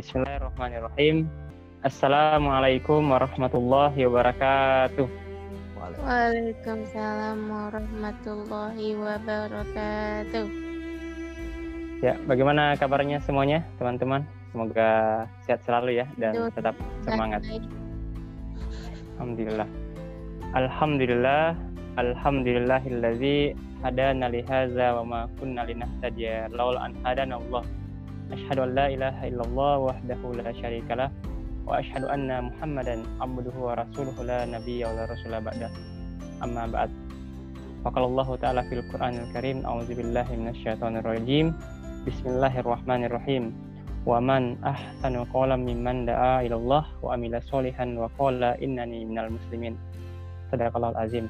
Bismillahirrahmanirrahim. Assalamualaikum warahmatullahi wabarakatuh. Waalaikumsalam warahmatullahi wabarakatuh. Ya, bagaimana kabarnya semuanya, teman-teman? Semoga sehat selalu ya dan tetap semangat. Alhamdulillah. Alhamdulillah, alhamdulillahillazi hadana li hadza wa ma kunna linahtadiya laula an hadana Allah. Asyhadu an la ilaha illallah wahdahu la syarikalah wa asyhadu anna Muhammadan abduhu wa rasuluhu la nabiyya wa la rasula ba'da. Amma ba'd. Faqala Allahu ta'ala fil Qur'anil Karim, a'udzubillahi minasyaitonir rajim. Bismillahirrahmanirrahim. Wa man ahsanu qawlan mimman da'a ila Allah wa amila sholihan wa qala innani minal muslimin. Shadaqallahul azim.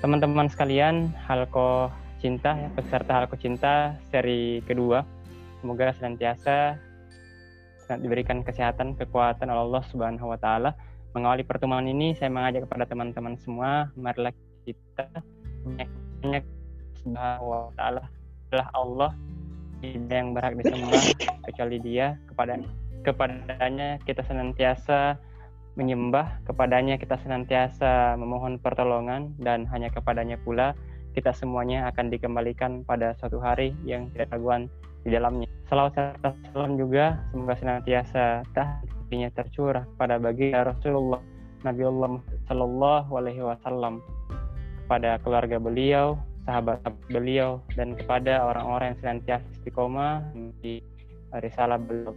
Teman-teman sekalian, Halqa Cinta ya, peserta Halqa Cinta seri kedua. Semoga senantiasa diberikan kesehatan, kekuatan oleh Allah Subhanahu wa taala. Mengawali pertemuan ini saya mengajak kepada teman-teman semua, marilah kita banyak bahwa taala adalah Allah, tidak yang berhak disembah kecuali Dia, kepadanya kita senantiasa menyembah, kepadanya kita senantiasa memohon pertolongan, dan hanya kepadanya pula kita semuanya akan dikembalikan pada suatu hari yang tidak raguan di dalamnya. Salam juga semoga senantiasa tahdinya tercurah pada baginda Rasulullah Nabiullah Sallallahu Alaihi Wasallam, kepada keluarga beliau, sahabat beliau, dan kepada orang-orang yang senantiasa istiqomah di risalah beliau.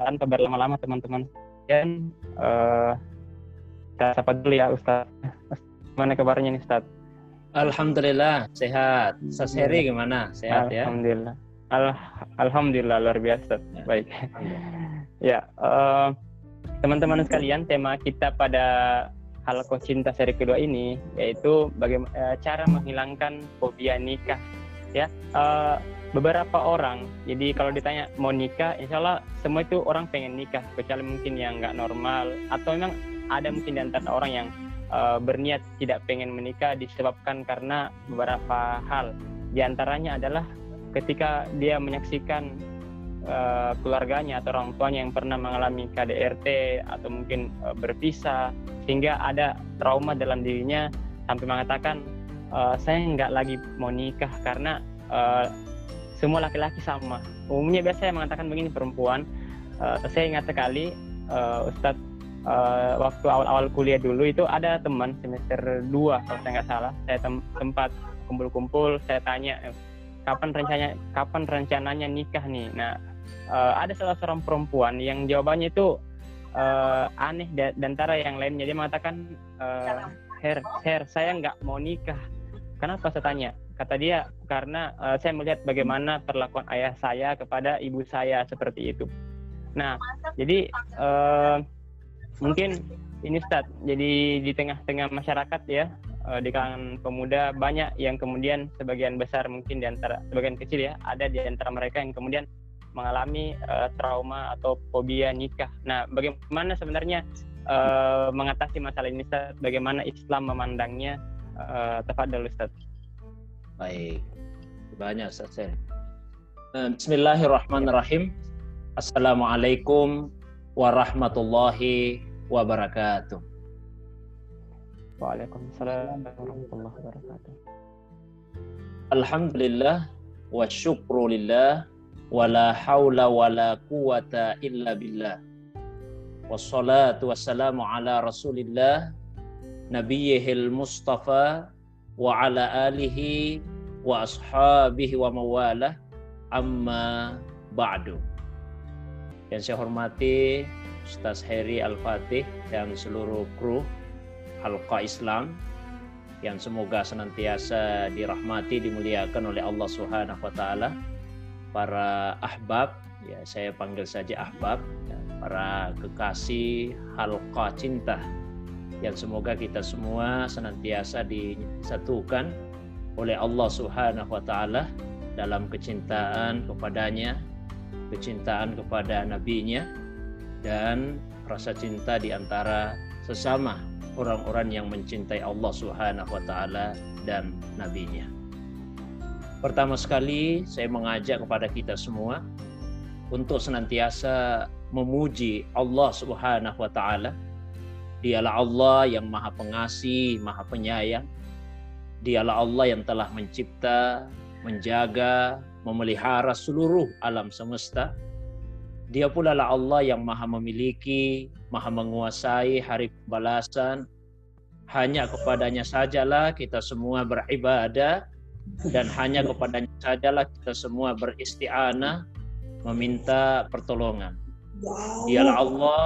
Tanpa berlama-lama teman-teman, dan kita sapa dulu ya Ustaz. Gimana kabarnya nih Ustaz? Alhamdulillah sehat. Ustaz Heri gimana? Sehat ya? Alhamdulillah. Alhamdulillah luar biasa. Baik. Ya, teman-teman sekalian, tema kita pada Halqa Cinta seri kedua ini yaitu bagaimana cara menghilangkan fobia nikah. Ya, beberapa orang. Jadi kalau ditanya mau nikah, insyaallah semua itu orang pengen nikah, kecuali mungkin yang nggak normal, atau memang ada mungkin di antara orang yang berniat tidak pengen menikah disebabkan karena beberapa hal. Di antaranya adalah ketika dia menyaksikan keluarganya atau orang tuanya yang pernah mengalami KDRT atau mungkin berpisah, sehingga ada trauma dalam dirinya sampai mengatakan saya nggak lagi mau nikah karena semua laki-laki sama. Umumnya biasa saya mengatakan begini, perempuan, saya ingat sekali Ustadz, waktu awal-awal kuliah dulu itu ada teman semester 2 kalau saya nggak salah, saya tempat kumpul-kumpul, saya tanya kapan rencananya nikah nih. Nah, ada salah seorang perempuan yang jawabannya itu aneh dan antara yang lainnya. Dia mengatakan, Her, saya nggak mau nikah. Kenapa? Saya tanya. Kata dia, karena saya melihat bagaimana perlakuan ayah saya kepada ibu saya seperti itu. Nah, jadi mungkin ini Ustaz, jadi di tengah-tengah masyarakat ya, di kalangan pemuda banyak yang kemudian sebagian besar, mungkin di antara sebagian kecil ya, ada di antara mereka yang kemudian mengalami trauma atau fobia nikah. Nah, bagaimana sebenarnya mengatasi masalah ini Ustaz? Bagaimana Islam memandangnya? Tafadhal Ustaz. Baik. Banyak Ustaz. Bismillahirrahmanirrahim. Assalamualaikum warahmatullahi wabarakatuh. Waalaikumsalam warahmatullahi wabarakatuh. Alhamdulillah wa syukru lillah wa la hawla wa la quwata illa billah. Wassalatu wassalamu ala Rasulillah nabiyyihil Mustafa wa ala alihi wa ashabihi wa mawalah. Amma ba'du. Yang saya hormati Ustaz Heri Al-Fatih dan seluruh kru Halqa Islam yang semoga senantiasa dirahmati, dimuliakan oleh Allah Subhanahu wa taala. Para ahbab, ya saya panggil saja ahbab, ya, para kekasih Halqa Cinta yang semoga kita semua senantiasa disatukan oleh Allah Subhanahu wa taala dalam kecintaan kepadanya, kecintaan kepada nabinya, dan rasa cinta di antara sesama orang-orang yang mencintai Allah Subhanahu wa taala dan nabinya. Pertama sekali saya mengajak kepada kita semua untuk senantiasa memuji Allah Subhanahu wa taala. Dialah Allah yang Maha Pengasih, Maha Penyayang. Dialah Allah yang telah mencipta, menjaga, memelihara seluruh alam semesta. Dia pula lah Allah yang Maha memiliki, Maha menguasai hari balasan. Hanya kepadanya sajalah kita semua beribadah dan hanya kepadanya sajalah kita semua beristi'anah, meminta pertolongan. Dialah Allah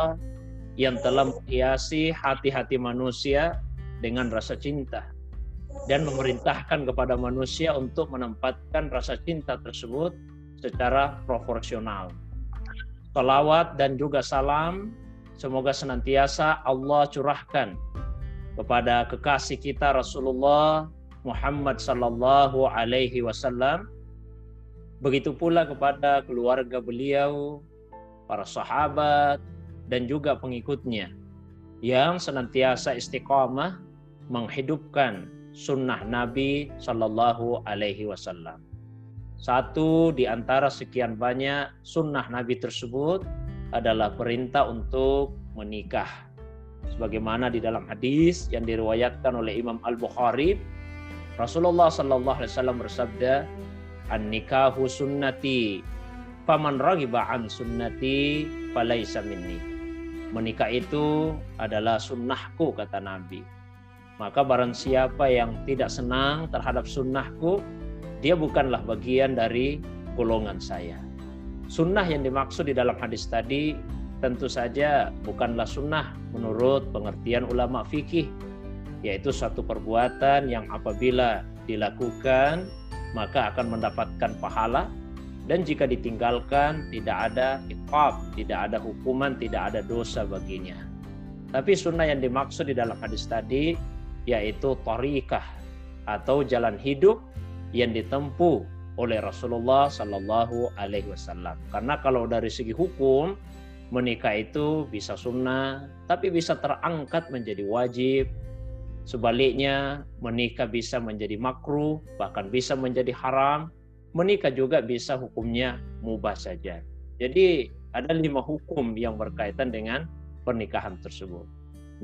yang telah menghiasi hati-hati manusia dengan rasa cinta dan memerintahkan kepada manusia untuk menempatkan rasa cinta tersebut secara proporsional. Salawat dan juga salam semoga senantiasa Allah curahkan kepada kekasih kita Rasulullah Muhammad sallallahu alaihi wasallam, begitu pula kepada keluarga beliau, para sahabat dan juga pengikutnya yang senantiasa istiqamah menghidupkan sunnah Nabi Shallallahu Alaihi Wasallam. Satu di antara sekian banyak sunnah Nabi tersebut adalah perintah untuk menikah. Sebagaimana di dalam hadis yang diriwayatkan oleh Imam Al-Bukhari, Rasulullah Shallallahu Alaihi Wasallam bersabda, "An-nikahu sunnati, faman raghiba an sunnati falaisa minni." Menikah itu adalah sunnahku, kata Nabi. Maka barang siapa yang tidak senang terhadap sunnahku, dia bukanlah bagian dari golongan saya. Sunnah yang dimaksud di dalam hadis tadi tentu saja bukanlah sunnah menurut pengertian ulama fikih, yaitu suatu perbuatan yang apabila dilakukan maka akan mendapatkan pahala, dan jika ditinggalkan tidak ada iqab, tidak ada hukuman, tidak ada dosa baginya. Tapi sunnah yang dimaksud di dalam hadis tadi yaitu tariqah atau jalan hidup yang ditempuh oleh Rasulullah Sallallahu Alaihi Wasallam. Karena kalau dari segi hukum menikah itu bisa sunnah, tapi bisa terangkat menjadi wajib. Sebaliknya menikah bisa menjadi makruh, bahkan bisa menjadi haram. Menikah juga bisa hukumnya mubah saja. Jadi ada 5 hukum yang berkaitan dengan pernikahan tersebut.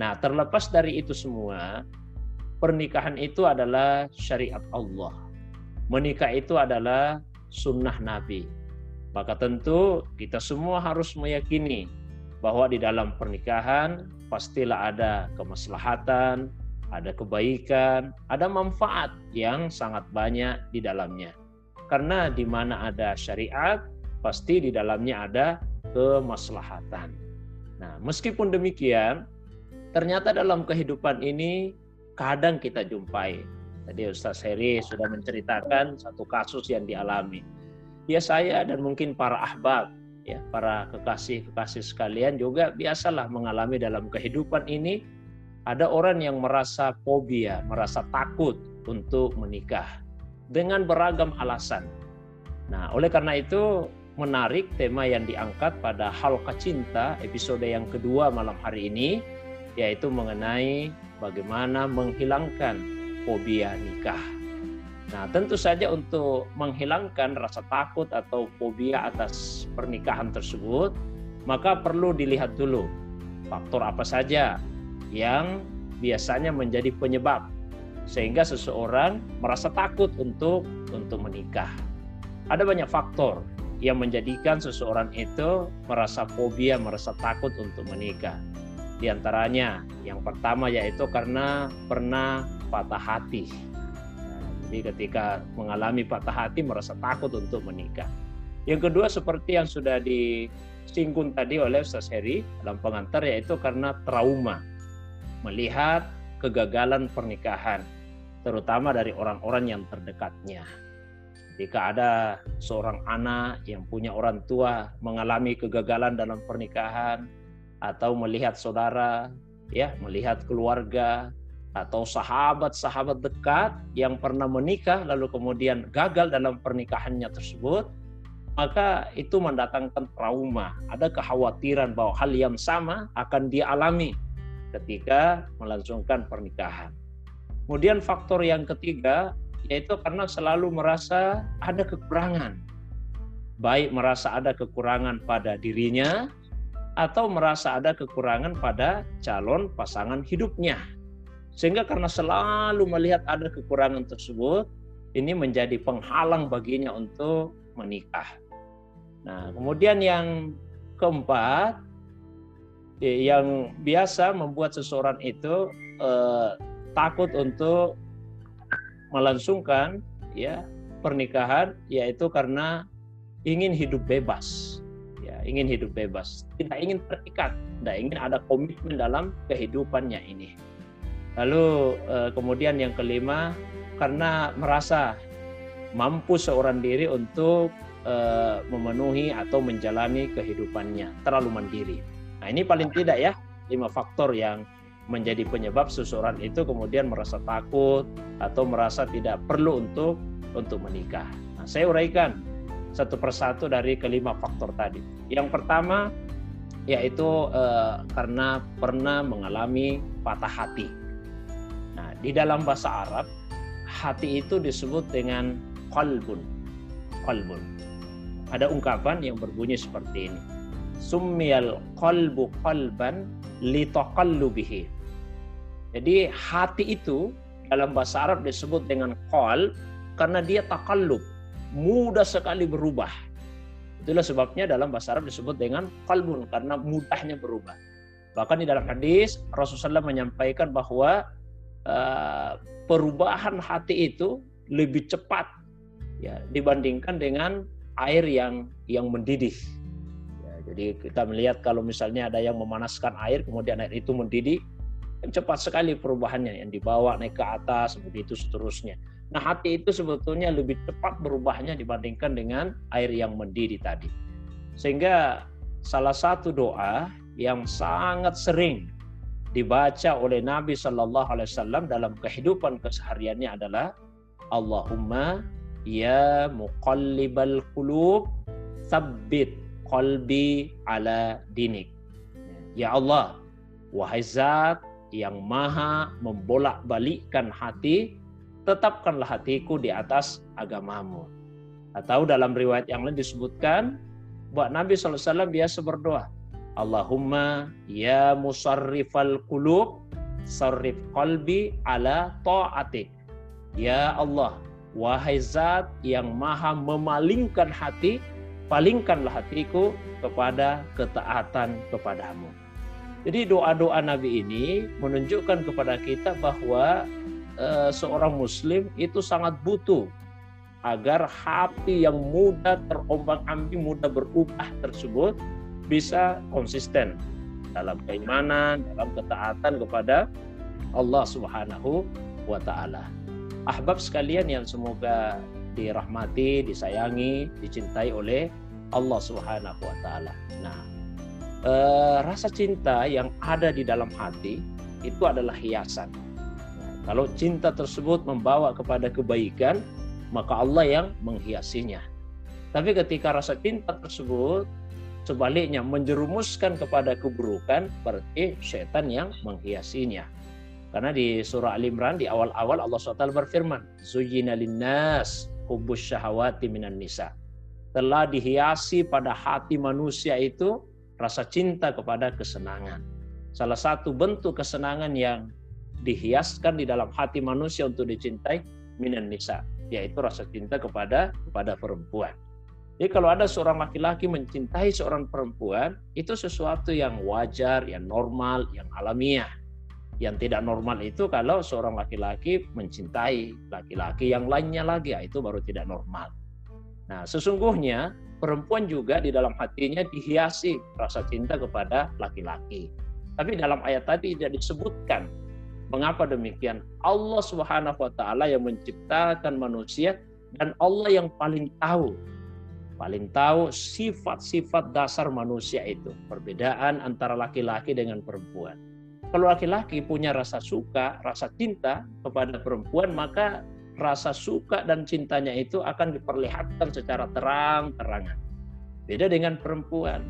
Nah, terlepas dari itu semua, pernikahan itu adalah syariat Allah. Menikah itu adalah sunnah Nabi. Maka tentu kita semua harus meyakini bahwa di dalam pernikahan pastilah ada kemaslahatan, ada kebaikan, ada manfaat yang sangat banyak di dalamnya. Karena di mana ada syariat, pasti di dalamnya ada kemaslahatan. Nah, meskipun demikian, ternyata dalam kehidupan ini kadang kita jumpai. Tadi Ustaz Heri sudah menceritakan satu kasus yang dialami. Ya, saya dan mungkin para ahbab, ya, para kekasih-kekasih sekalian juga biasalah mengalami dalam kehidupan ini. Ada orang yang merasa fobia, merasa takut untuk menikah dengan beragam alasan. Nah, oleh karena itu menarik tema yang diangkat pada Halqa Cinta episode yang kedua malam hari ini, yaitu mengenai bagaimana menghilangkan fobia nikah. Nah, tentu saja untuk menghilangkan rasa takut atau fobia atas pernikahan tersebut, maka perlu dilihat dulu faktor apa saja yang biasanya menjadi penyebab sehingga seseorang merasa takut untuk menikah. Ada banyak faktor yang menjadikan seseorang itu merasa fobia, merasa takut untuk menikah. Di antaranya yang pertama yaitu karena pernah patah hati. Jadi ketika mengalami patah hati merasa takut untuk menikah. Yang kedua seperti yang sudah disinggung tadi oleh Ustaz Heri dalam pengantar, yaitu karena trauma melihat kegagalan pernikahan, terutama dari orang-orang yang terdekatnya. Jika ada seorang anak yang punya orang tua mengalami kegagalan dalam pernikahan, atau melihat saudara, ya, melihat keluarga, atau sahabat-sahabat dekat yang pernah menikah lalu kemudian gagal dalam pernikahannya tersebut, maka itu mendatangkan trauma. Ada kekhawatiran bahwa hal yang sama akan dia alami ketika melangsungkan pernikahan. Kemudian faktor yang ketiga yaitu karena selalu merasa ada kekurangan, baik merasa ada kekurangan pada dirinya atau merasa ada kekurangan pada calon pasangan hidupnya. Sehingga karena selalu melihat ada kekurangan tersebut, ini menjadi penghalang baginya untuk menikah. Nah, kemudian yang keempat, yang biasa membuat seseorang itu takut untuk melangsungkan ya pernikahan, yaitu karena ingin hidup bebas. Ingin hidup bebas, tidak ingin terikat, tidak ingin ada komitmen dalam kehidupannya ini. Lalu kemudian yang kelima, karena merasa mampu seorang diri untuk memenuhi atau menjalani kehidupannya, terlalu mandiri. Nah, ini paling tidak ya 5 faktor yang menjadi penyebab seseorang itu kemudian merasa takut atau merasa tidak perlu untuk menikah. Nah, saya uraikan satu persatu dari kelima faktor tadi. Yang pertama yaitu karena pernah mengalami patah hati. Nah, di dalam bahasa Arab hati itu disebut dengan qalbun. Qalbun. Ada ungkapan yang berbunyi seperti ini. Summiyal qalbu qalban li taqallubihi. Jadi hati itu dalam bahasa Arab disebut dengan qalb karena dia taqallub, mudah sekali berubah. Itulah sebabnya dalam bahasa Arab disebut dengan qalbun karena mudahnya berubah. Bahkan di dalam hadis Rasulullah menyampaikan bahwa perubahan hati itu lebih cepat ya, dibandingkan dengan air yang mendidih. Ya, jadi kita melihat kalau misalnya ada yang memanaskan air kemudian air itu mendidih, cepat sekali perubahannya, yang dibawa naik ke atas begitu seterusnya. Nah, hati itu sebetulnya lebih cepat berubahnya dibandingkan dengan air yang mendidih tadi. Sehingga salah satu doa yang sangat sering dibaca oleh Nabi Shallallahu Alaihi Wasallam dalam kehidupan kesehariannya adalah Allahumma ya muqallibal qulub tsabbit qalbi ala dinik. Ya Allah, wahai Zat yang maha membolak-balikkan hati, tetapkanlah hatiku di atas agamamu. Atau dalam riwayat yang lain disebutkan bahwa Nabi SAW biasa berdoa, Allahumma ya musarrifal qulub sarrif qalbi ala ta'atik. Ya Allah, wahai Zat yang maha memalingkan hati, palingkanlah hatiku kepada ketaatan kepadamu. Jadi doa-doa Nabi ini menunjukkan kepada kita bahwa seorang muslim itu sangat butuh agar hati yang mudah terombang-ambing, mudah berubah tersebut bisa konsisten dalam keimanan, dalam ketaatan kepada Allah Subhanahu wa taala. Ahbab sekalian yang semoga dirahmati, disayangi, dicintai oleh Allah Subhanahu wa taala. Nah, rasa cinta yang ada di dalam hati itu adalah hiasan. Kalau cinta tersebut membawa kepada kebaikan, maka Allah yang menghiasinya. Tapi ketika rasa cinta tersebut sebaliknya menjerumuskan kepada keburukan, berarti setan yang menghiasinya. Karena di surah Al Imran di awal-awal Allah SWT berfirman, Zuyyina linnas hubbus syahawati minan nisa. Telah dihiasi pada hati manusia itu rasa cinta kepada kesenangan. Salah satu bentuk kesenangan yang dihiaskan di dalam hati manusia untuk dicintai minan nisa, yaitu rasa cinta kepada perempuan. Jadi kalau ada seorang laki-laki mencintai seorang perempuan, itu sesuatu yang wajar, yang normal, yang alamiah. Yang tidak normal itu kalau seorang laki-laki mencintai laki-laki yang lainnya lagi, ya itu baru tidak normal. Nah, sesungguhnya perempuan juga di dalam hatinya dihiasi rasa cinta kepada laki-laki. Tapi dalam ayat tadi tidak disebutkan mengapa demikian? Allah Subhanahu wa taala yang menciptakan manusia dan Allah yang paling tahu sifat-sifat dasar manusia itu, perbedaan antara laki-laki dengan perempuan. Kalau laki-laki punya rasa suka, rasa cinta kepada perempuan, maka rasa suka dan cintanya itu akan diperlihatkan secara terang-terangan. Beda dengan perempuan.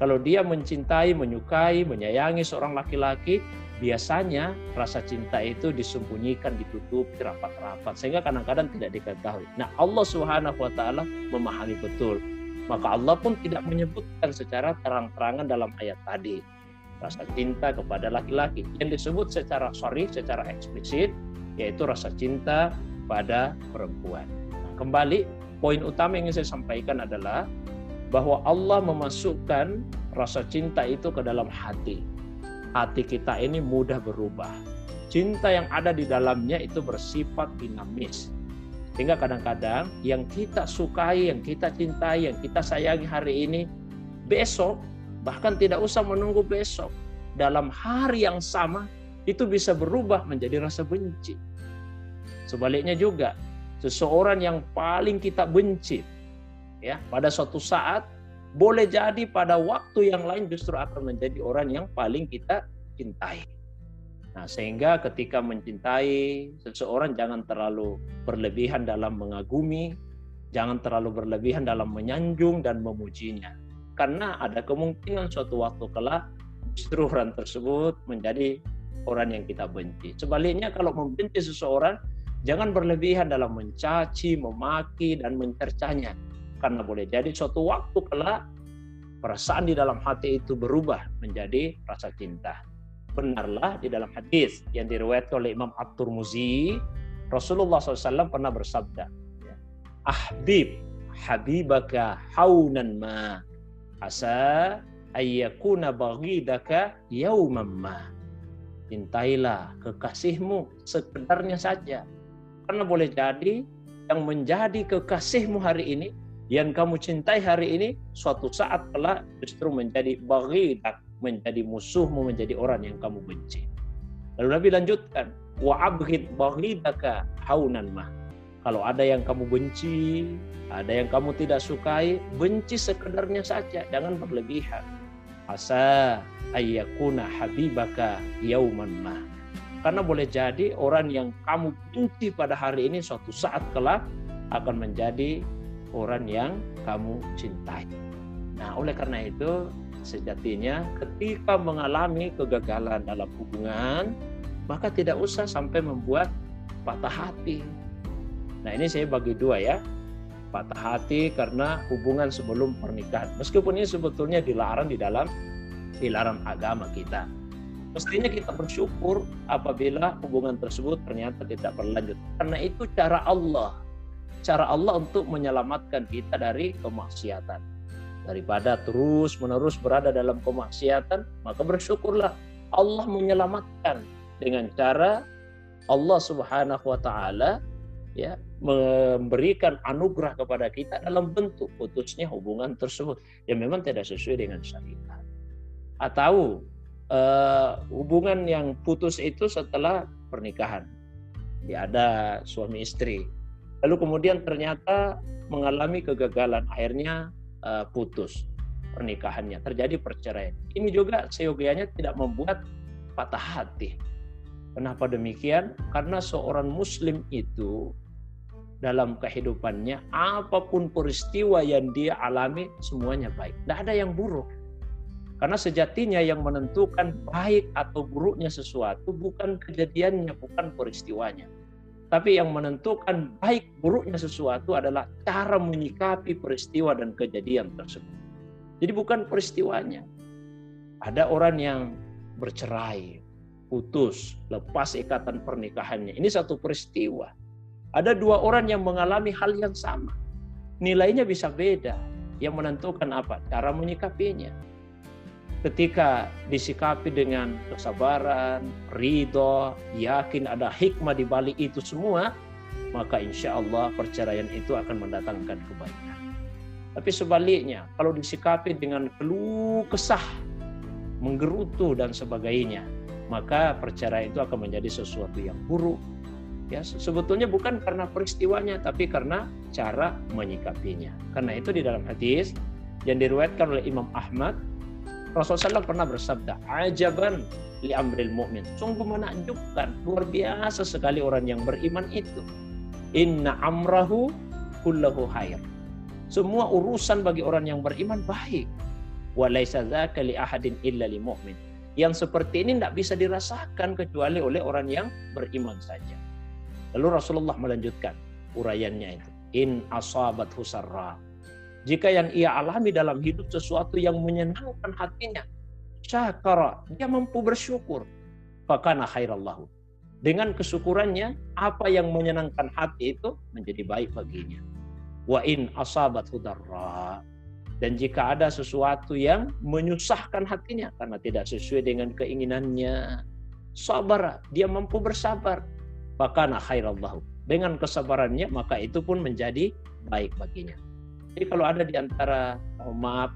Kalau dia mencintai, menyukai, menyayangi seorang laki-laki, biasanya rasa cinta itu disembunyikan, ditutupi rapat-rapat, sehingga kadang-kadang tidak diketahui. Nah, Allah Subhanahu wa taala memahami betul Maka Allah pun tidak menyebutkan secara terang-terangan dalam ayat tadi. Rasa cinta kepada laki-laki yang disebut secara sharih, secara eksplisit, yaitu rasa cinta pada perempuan. Nah, kembali, poin utama yang ingin saya sampaikan adalah bahwa Allah memasukkan rasa cinta itu ke dalam hati. Hati kita ini mudah berubah. Cinta yang ada di dalamnya itu bersifat dinamis. Sehingga kadang-kadang yang kita sukai, yang kita cintai, yang kita sayangi hari ini, besok, bahkan tidak usah menunggu besok, dalam hari yang sama, itu bisa berubah menjadi rasa benci. Sebaliknya juga, seseorang yang paling kita benci, ya, pada suatu saat, boleh jadi pada waktu yang lain justru akan menjadi orang yang paling kita cintai. Nah, sehingga ketika mencintai seseorang jangan terlalu berlebihan dalam mengagumi, jangan terlalu berlebihan dalam menyanjung dan memujinya. Karena ada kemungkinan suatu waktu kelak justru orang tersebut menjadi orang yang kita benci. Sebaliknya kalau membenci seseorang, jangan berlebihan dalam mencaci, memaki, dan mencercanya. Karena boleh jadi suatu waktu kelak perasaan di dalam hati itu berubah menjadi rasa cinta. Benarlah di dalam hadis yang diriwayatkan oleh Imam At-Tirmidzi, Rasulullah SAW pernah bersabda, "Ahbib habibaka haunan ma, asa ayyakuna baghidaka yawman ma." Cintailah kekasihmu sekedarnya saja. Karena boleh jadi yang menjadi kekasihmu hari ini, yang kamu cintai hari ini, suatu saat telah justru menjadi baghidak, menjadi musuhmu, menjadi orang yang kamu benci. Lalu Nabi lanjutkan, wa abghid baghidaka haunan mah. Kalau ada yang kamu benci, ada yang kamu tidak sukai, benci sekedarnya saja, jangan berlebihan. Asa ayyakuna habibaka yauman mah. Karena boleh jadi orang yang kamu benci pada hari ini suatu saat kelak akan menjadi orang yang kamu cintai. Nah, oleh karena itu sejatinya ketika mengalami kegagalan dalam hubungan, maka tidak usah sampai membuat patah hati. Nah, ini saya bagi dua ya. Patah hati karena hubungan sebelum pernikahan. Meskipun ini sebetulnya dilarang di dalam agama kita. Mestinya kita bersyukur apabila hubungan tersebut ternyata tidak berlanjut. Karena itu cara Allah untuk menyelamatkan kita dari kemaksiatan. Daripada terus-menerus berada dalam kemaksiatan, maka bersyukurlah Allah menyelamatkan dengan cara Allah Subhanahu wa taala ya memberikan anugerah kepada kita dalam bentuk putusnya hubungan tersebut yang memang tidak sesuai dengan syariat. Atau hubungan yang putus itu setelah pernikahan. Ya, ada suami istri. Lalu kemudian ternyata mengalami kegagalan, akhirnya putus pernikahannya, terjadi perceraian. Ini juga seyogianya tidak membuat patah hati. Kenapa demikian? Karena seorang muslim itu dalam kehidupannya apapun peristiwa yang dia alami semuanya baik, tidak ada yang buruk. Karena sejatinya yang menentukan baik atau buruknya sesuatu bukan kejadiannya, bukan peristiwanya, tapi yang menentukan baik buruknya sesuatu adalah cara menyikapi peristiwa dan kejadian tersebut. Jadi bukan peristiwanya. Ada orang yang bercerai, putus, lepas ikatan pernikahannya. Ini satu peristiwa. Ada dua orang yang mengalami hal yang sama. Nilainya bisa beda. Yang menentukan apa? Cara menyikapinya. Ketika disikapi dengan kesabaran, ridho, yakin ada hikmah di balik itu semua, maka insya Allah perceraian itu akan mendatangkan kebaikan. Tapi sebaliknya, kalau disikapi dengan keluh kesah, menggerutu dan sebagainya, maka perceraian itu akan menjadi sesuatu yang buruk. Ya, sebetulnya bukan karena peristiwanya, tapi karena cara menyikapinya. Karena itu di dalam hadis yang diriwayatkan oleh Imam Ahmad, Rasulullah SAW pernah bersabda, ajaban li amril mu'min. Sungguh menakjubkan, luar biasa sekali orang yang beriman itu. Inna amrahu kullahu khair. Semua urusan bagi orang yang beriman baik. Wa laisa dzaka li ahadin illa lil mu'min. Yang seperti ini tidak bisa dirasakan kecuali oleh orang yang beriman saja. Lalu Rasulullah melanjutkan uraiannya itu. In asabat husarra. Jika yang ia alami dalam hidup sesuatu yang menyenangkan hatinya, syakara, dia mampu bersyukur, fakana khairallahu. Dengan kesyukurannya, apa yang menyenangkan hati itu menjadi baik baginya. Wa in asabathu darra. Dan jika ada sesuatu yang menyusahkan hatinya karena tidak sesuai dengan keinginannya, sabar, dia mampu bersabar, fakana khairallahu. Dengan kesabarannya maka itu pun menjadi baik baginya. Jadi kalau ada di antara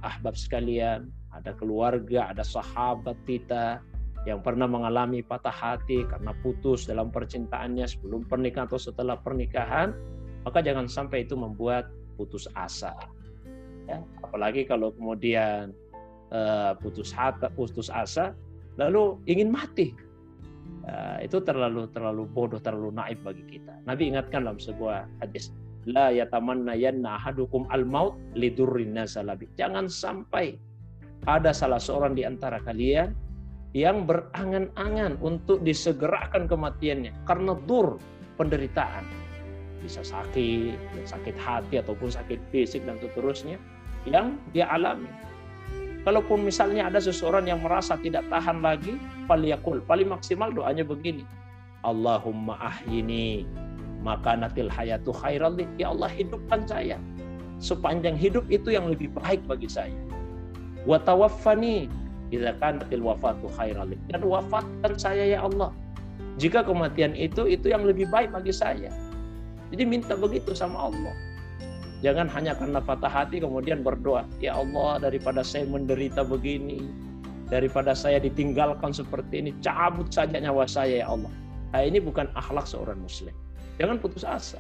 ahbab sekalian, ada keluarga, ada sahabat kita yang pernah mengalami patah hati karena putus dalam percintaannya sebelum pernikahan atau setelah pernikahan, maka jangan sampai itu membuat putus asa. Ya, apalagi kalau kemudian putus asa, lalu ingin mati. Itu terlalu bodoh, terlalu naif bagi kita. Nabi ingatkan dalam sebuah hadis, la yatamanna yanna ahadukum al-maut lidurrin nasalabi. Jangan sampai ada salah seorang di antara kalian yang berangan-angan untuk disegerakan kematiannya karena dur, penderitaan. Bisa sakit, sakit hati ataupun sakit fisik dan seterusnya yang dia alami. Kalaupun misalnya ada seseorang yang merasa tidak tahan lagi, paling maksimal doanya begini. Allahumma ahyini makanatil hayatu khairan li. Ya Allah, hidupkan saya sepanjang hidup itu yang lebih baik bagi saya. Wa tawaffani idza kanatil wafatu khairan li. Dan wafatkan saya ya Allah jika kematian itu yang lebih baik bagi saya. Jadi minta begitu sama Allah. Jangan hanya karena patah hati kemudian berdoa, ya Allah, daripada saya menderita begini, daripada saya ditinggalkan seperti ini, cabut saja nyawa saya ya Allah. Nah, ini bukan akhlak seorang muslim. Jangan putus asa.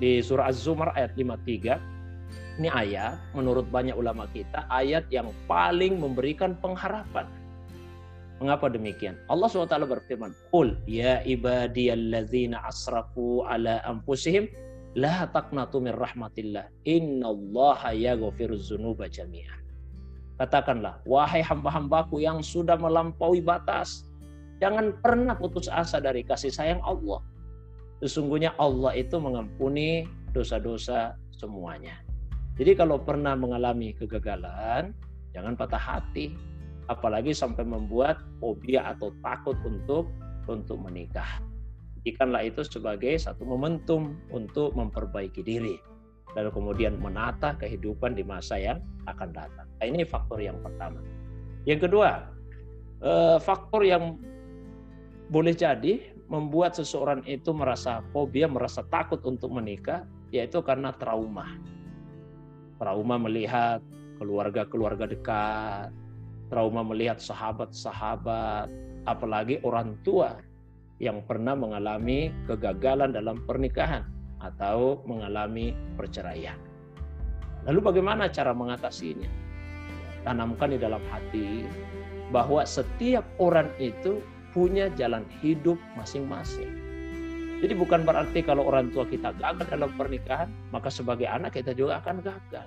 Di surah Az-Zumar ayat 53, ini ayat menurut banyak ulama kita, ayat yang paling memberikan pengharapan. Mengapa demikian? Allah SWT berfirman, Qul ya ibadiyallazina asrafu ala anfusihim, la taqnatu min rahmatillah innallaha yaghfiruz dzunuba jami'a. Katakanlah, wahai hamba-hambaku yang sudah melampaui batas, jangan pernah putus asa dari kasih sayang Allah. Sesungguhnya Allah itu mengampuni dosa-dosa semuanya. Jadi kalau pernah mengalami kegagalan, jangan patah hati, apalagi sampai membuat fobia atau takut untuk menikah. Jadikanlah itu sebagai satu momentum untuk memperbaiki diri, lalu kemudian menata kehidupan di masa yang akan datang. Nah, ini faktor yang pertama. Yang kedua, faktor yang boleh jadi membuat seseorang itu merasa fobia, merasa takut untuk menikah, yaitu karena trauma. Trauma melihat keluarga-keluarga dekat, trauma melihat sahabat-sahabat, apalagi orang tua yang pernah mengalami kegagalan dalam pernikahan atau mengalami perceraian. Lalu bagaimana cara mengatasinya? Tanamkan di dalam hati bahwa setiap orang itu punya jalan hidup masing-masing. Jadi bukan berarti kalau orang tua kita gagal dalam pernikahan, maka sebagai anak kita juga akan gagal.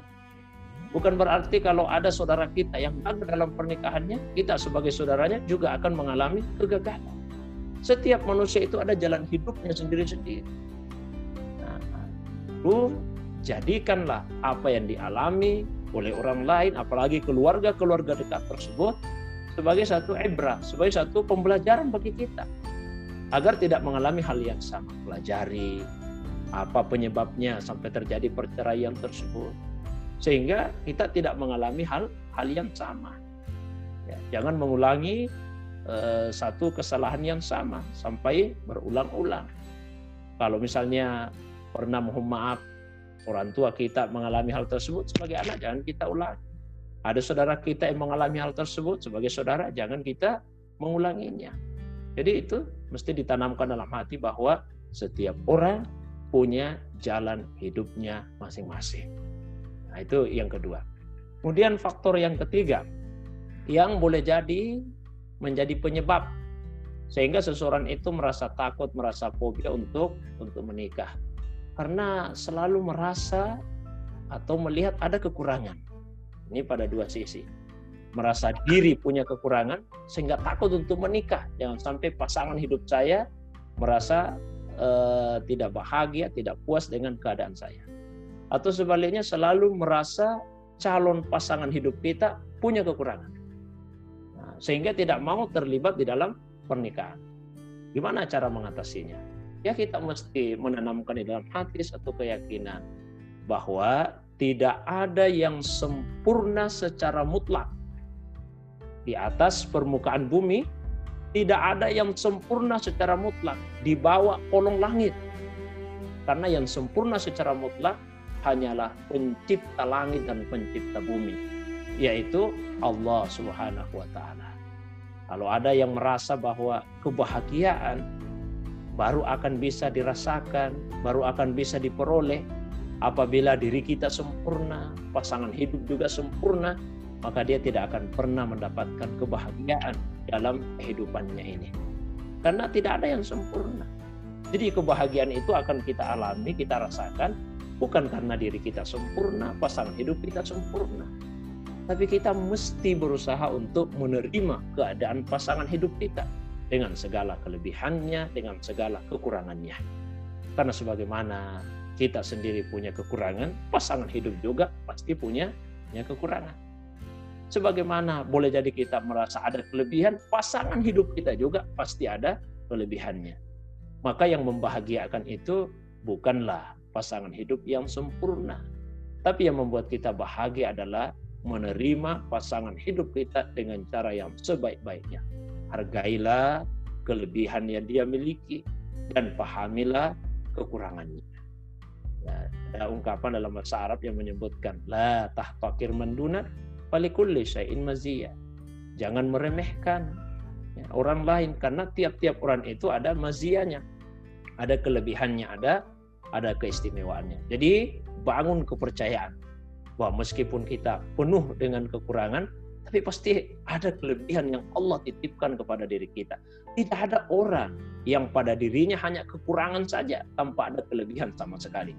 Bukan berarti kalau ada saudara kita yang gagal dalam pernikahannya, kita sebagai saudaranya juga akan mengalami kegagalan. Setiap manusia itu ada jalan hidupnya sendiri-sendiri. Nah, jadikanlah apa yang dialami oleh orang lain, apalagi keluarga-keluarga dekat tersebut, sebagai satu ibrah, sebagai satu pembelajaran bagi kita. Agar tidak mengalami hal yang sama. Pelajari apa penyebabnya sampai terjadi perceraian tersebut. Sehingga kita tidak mengalami hal yang sama. Ya, jangan mengulangi satu kesalahan yang sama sampai berulang-ulang. Kalau misalnya pernah mohon maaf orang tua kita mengalami hal tersebut, sebagai anak jangan kita ulangi. Ada saudara kita yang mengalami hal tersebut, sebagai saudara jangan kita mengulanginya. Jadi itu mesti ditanamkan dalam hati bahwa setiap orang punya jalan hidupnya masing-masing. Nah, itu yang kedua. Kemudian faktor yang ketiga yang boleh jadi menjadi penyebab sehingga seseorang itu merasa takut, merasa fobia untuk menikah, karena selalu merasa atau melihat ada kekurangan. Ini pada dua sisi, merasa diri punya kekurangan sehingga takut untuk menikah. Jangan sampai pasangan hidup saya merasa tidak bahagia, tidak puas dengan keadaan saya. Atau sebaliknya selalu merasa calon pasangan hidup kita punya kekurangan. Nah, sehingga tidak mau terlibat di dalam pernikahan. Gimana cara mengatasinya? Ya kita mesti menanamkan di dalam hati satu keyakinan bahwa tidak ada yang sempurna secara mutlak di atas permukaan bumi, tidak ada yang sempurna secara mutlak di bawah kolong langit. Karena yang sempurna secara mutlak hanyalah pencipta langit dan pencipta bumi, yaitu Allah Subhanahu wa Ta'ala. Kalau ada yang merasa bahwa kebahagiaan baru akan bisa dirasakan, baru akan bisa diperoleh apabila diri kita sempurna, pasangan hidup juga sempurna, maka dia tidak akan pernah mendapatkan kebahagiaan dalam kehidupannya ini. Karena tidak ada yang sempurna. Jadi kebahagiaan itu akan kita alami, kita rasakan, bukan karena diri kita sempurna, pasangan hidup kita sempurna. Tapi kita mesti berusaha untuk menerima keadaan pasangan hidup kita dengan segala kelebihannya, dengan segala kekurangannya. Karena sebagaimana kita sendiri punya kekurangan, pasangan hidup juga pasti punya kekurangan. Sebagaimana boleh jadi kita merasa ada kelebihan, pasangan hidup kita juga pasti ada kelebihannya. Maka yang membahagiakan itu bukanlah pasangan hidup yang sempurna, tapi yang membuat kita bahagia adalah menerima pasangan hidup kita dengan cara yang sebaik-baiknya. Hargailah kelebihan yang dia miliki dan pahamilah kekurangannya. Nah, ada ungkapan dalam bahasa Arab yang menyebutkan la tahtakir manduna walikulli syai'in maziyah. Jangan meremehkan orang lain karena tiap-tiap orang itu ada maziyahnya, ada kelebihannya, ada keistimewaannya. Jadi bangun kepercayaan bahwa meskipun kita penuh dengan kekurangan, tapi pasti ada kelebihan yang Allah titipkan kepada diri kita. Tidak ada orang yang pada dirinya hanya kekurangan saja tanpa ada kelebihan sama sekali.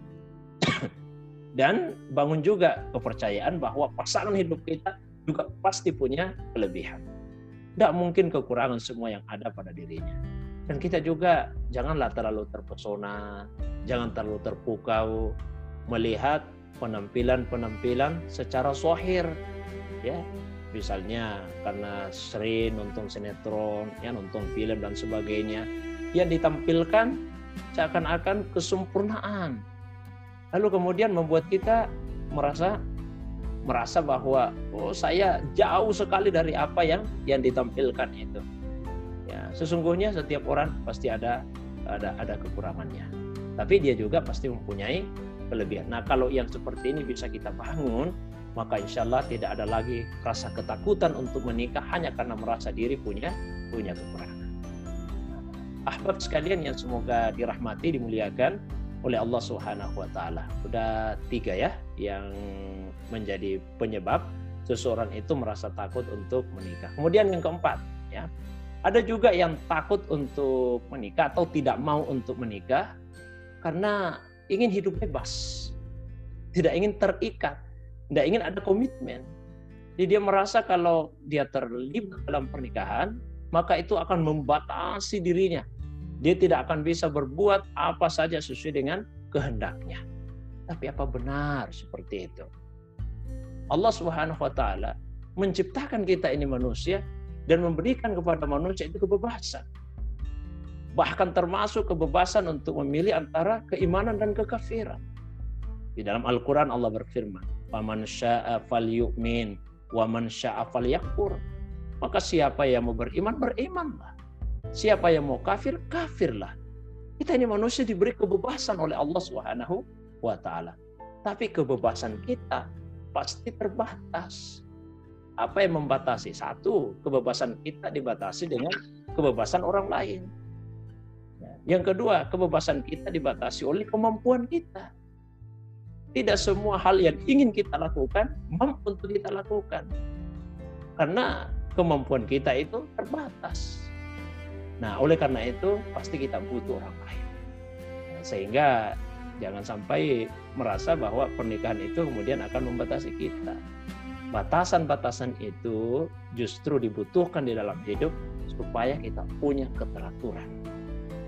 Dan bangun juga kepercayaan bahwa pasangan hidup kita juga pasti punya kelebihan. Tidak mungkin kekurangan semua yang ada pada dirinya. Dan kita juga janganlah terlalu terpesona, jangan terlalu terpukau melihat penampilan-penampilan secara zahir, ya. Misalnya karena sering nonton sinetron, ya, nonton film dan sebagainya, yang ditampilkan seakan-akan kesempurnaan. Lalu kemudian membuat kita merasa bahwa oh, saya jauh sekali dari apa yang ditampilkan itu. Ya, sesungguhnya setiap orang pasti ada kekurangannya. Tapi dia juga pasti mempunyai kelebihan. Nah, kalau yang seperti ini bisa kita bangun, maka insya Allah tidak ada lagi rasa ketakutan untuk menikah hanya karena merasa diri punya kekurangan. Ahbab sekalian yang semoga dirahmati, dimuliakan oleh Allah Subhanahu wa Ta'ala. Sudah 3 ya yang menjadi penyebab seseorang itu merasa takut untuk menikah. Kemudian yang keempat, ya, ada juga yang takut untuk menikah atau tidak mau untuk menikah karena ingin hidup bebas, tidak ingin terikat, tidak ingin ada komitmen. Jadi dia merasa kalau dia terlibat dalam pernikahan, maka itu akan membatasi dirinya. Dia tidak akan bisa berbuat apa saja sesuai dengan kehendaknya. Tapi apa benar seperti itu? Allah Subhanahu wa Ta'ala menciptakan kita ini manusia dan memberikan kepada manusia itu kebebasan. Bahkan termasuk kebebasan untuk memilih antara keimanan dan kekafiran. Di dalam Al-Quran Allah berfirman, "Faman syaa falyu'min, wa man syaa falyakfur." Maka siapa yang mau beriman, berimanlah. Siapa yang mau kafir, kafirlah. Kita ini manusia diberi kebebasan oleh Allah Subhanahu wa Ta'ala. Tapi kebebasan kita pasti terbatas. Apa yang membatasi? 1, kebebasan kita dibatasi dengan kebebasan orang lain. Yang kedua, kebebasan kita dibatasi oleh kemampuan kita. Tidak semua hal yang ingin kita lakukan mampu untuk kita lakukan. Karena kemampuan kita itu terbatas. Nah, oleh karena itu pasti kita butuh orang lain. Sehingga jangan sampai merasa bahwa pernikahan itu kemudian akan membatasi kita. Batasan-batasan itu justru dibutuhkan di dalam hidup supaya kita punya keteraturan.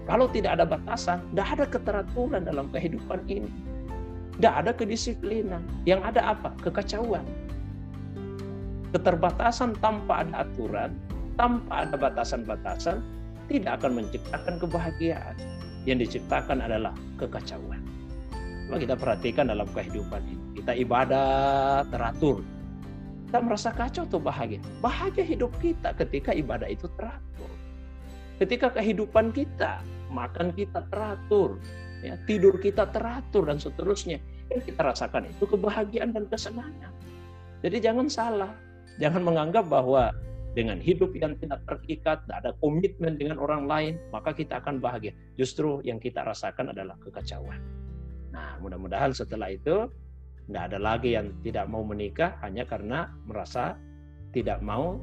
Kalau tidak ada batasan, tidak ada keteraturan dalam kehidupan ini. Tidak ada kedisiplinan. Yang ada apa? Kekacauan. Keterbatasan tanpa ada aturan, tanpa ada batasan-batasan, tidak akan menciptakan kebahagiaan. Yang diciptakan adalah kekacauan. Coba kita perhatikan dalam kehidupan ini. Kita ibadah teratur. Kita merasa kacau atau bahagia? Bahagia hidup kita ketika ibadah itu teratur. Ketika kehidupan kita, makan kita teratur, ya, tidur kita teratur, dan seterusnya. Dan kita rasakan itu kebahagiaan dan kesenangan. Jadi jangan salah. Jangan menganggap bahwa dengan hidup yang tidak terikat, tidak ada komitmen dengan orang lain, maka kita akan bahagia. Justru yang kita rasakan adalah kekacauan. Nah, mudah-mudahan setelah itu, tidak ada lagi yang tidak mau menikah hanya karena merasa tidak mau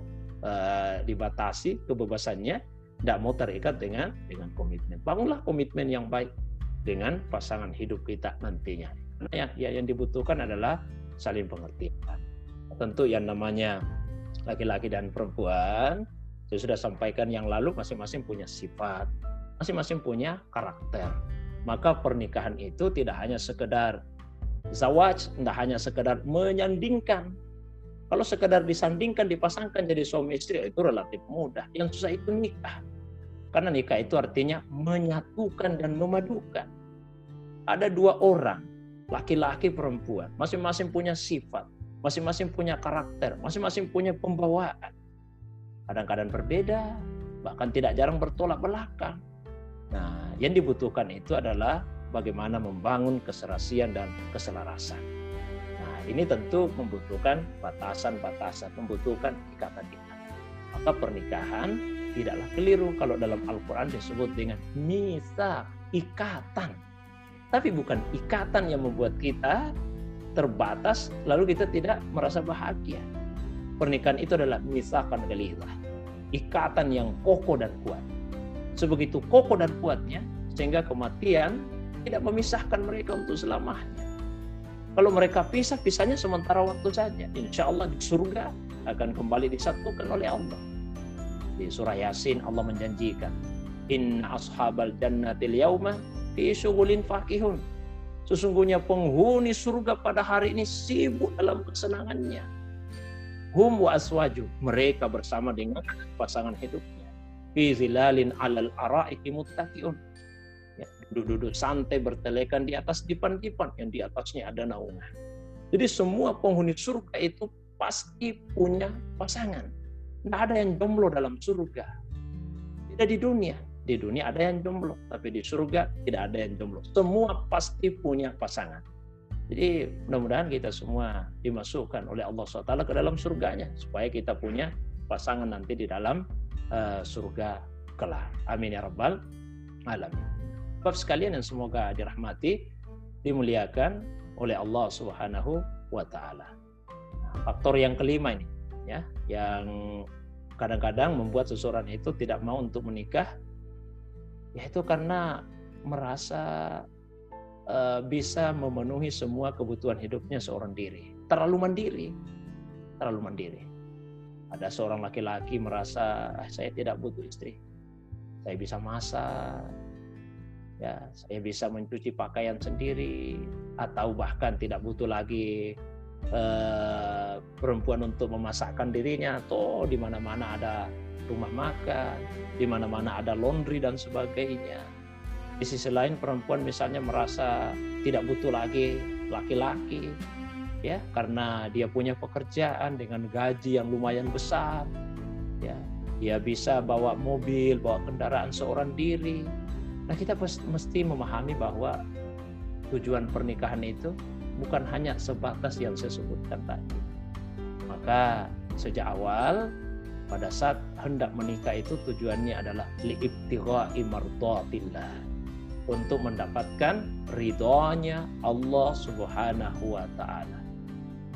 dibatasi kebebasannya, tidak mau terikat dengan komitmen. Bangunlah komitmen yang baik dengan pasangan hidup kita nantinya. Karena yang dibutuhkan adalah saling pengertian. Tentu yang namanya laki-laki dan perempuan, saya sudah sampaikan yang lalu, masing-masing punya sifat, masing-masing punya karakter. Maka pernikahan itu tidak hanya sekedar zawaj, tidak hanya sekedar menyandingkan. Kalau sekedar disandingkan, dipasangkan jadi suami istri, itu relatif mudah. Yang susah itu nikah. Karena nikah itu artinya menyatukan dan memadukan. Ada dua orang, laki-laki perempuan, masing-masing punya sifat, masing-masing punya karakter, masing-masing punya pembawaan. Kadang-kadang berbeda, bahkan tidak jarang bertolak belakang. Nah, yang dibutuhkan itu adalah bagaimana membangun keserasian dan keselarasan. Ini tentu membutuhkan batasan-batasan, membutuhkan ikatan-ikatan. Maka pernikahan tidaklah keliru kalau dalam Al-Quran disebut dengan mitsaq, ikatan. Tapi bukan ikatan yang membuat kita terbatas, lalu kita tidak merasa bahagia. Pernikahan itu adalah mitsaqan ghalidzah, ikatan yang kokoh dan kuat. Sebegitu kokoh dan kuatnya, sehingga kematian tidak memisahkan mereka untuk selamanya. Kalau mereka pisah, pisahnya sementara waktu saja. Insya Allah di surga akan kembali disatukan oleh Allah. Di surah Yasin Allah menjanjikan, Inna ashabal jannatil yauma fi syughulin faqihun. Sesungguhnya penghuni surga pada hari ini sibuk dalam kesenangannya. Hum wa aswaju, mereka bersama dengan pasangan hidupnya. Fi zilalin alal araiki muttaqiun. Duduk-duduk santai bertelekan di atas dipan-dipan yang di atasnya ada naungan. Jadi semua penghuni surga itu pasti punya pasangan. Tidak ada yang jomblo dalam surga. Tidak di dunia. Di dunia ada yang jomblo, tapi di surga tidak ada yang jomblo. Semua pasti punya pasangan. Jadi mudah-mudahan kita semua dimasukkan oleh Allah SWT ke dalam surganya, supaya kita punya pasangan nanti di dalam surga kelak. Amin ya rabbal alamin. Bapak sekalian yang semoga dirahmati, dimuliakan oleh Allah Subhanahu wa taala. Faktor yang kelima ini, ya, yang kadang-kadang membuat seseorang itu tidak mau untuk menikah, yaitu karena merasa bisa memenuhi semua kebutuhan hidupnya seorang diri. Terlalu mandiri. Ada seorang laki-laki merasa, saya tidak butuh istri. Saya bisa masak. Ya, saya bisa mencuci pakaian sendiri, atau bahkan tidak butuh lagi perempuan untuk memasakkan dirinya. Toh di mana-mana ada rumah makan, di mana-mana ada laundry dan sebagainya. Di sisi lain perempuan misalnya merasa tidak butuh lagi laki-laki, ya, karena dia punya pekerjaan dengan gaji yang lumayan besar, ya, dia bisa bawa mobil, bawa kendaraan seorang diri. Nah, kita mesti memahami bahwa tujuan pernikahan itu bukan hanya sebatas yang saya sebutkan tadi. Maka sejak awal pada saat hendak menikah itu tujuannya adalah liibtigha'i mardhatillah, untuk mendapatkan ridhonya Allah Subhanahu wa taala.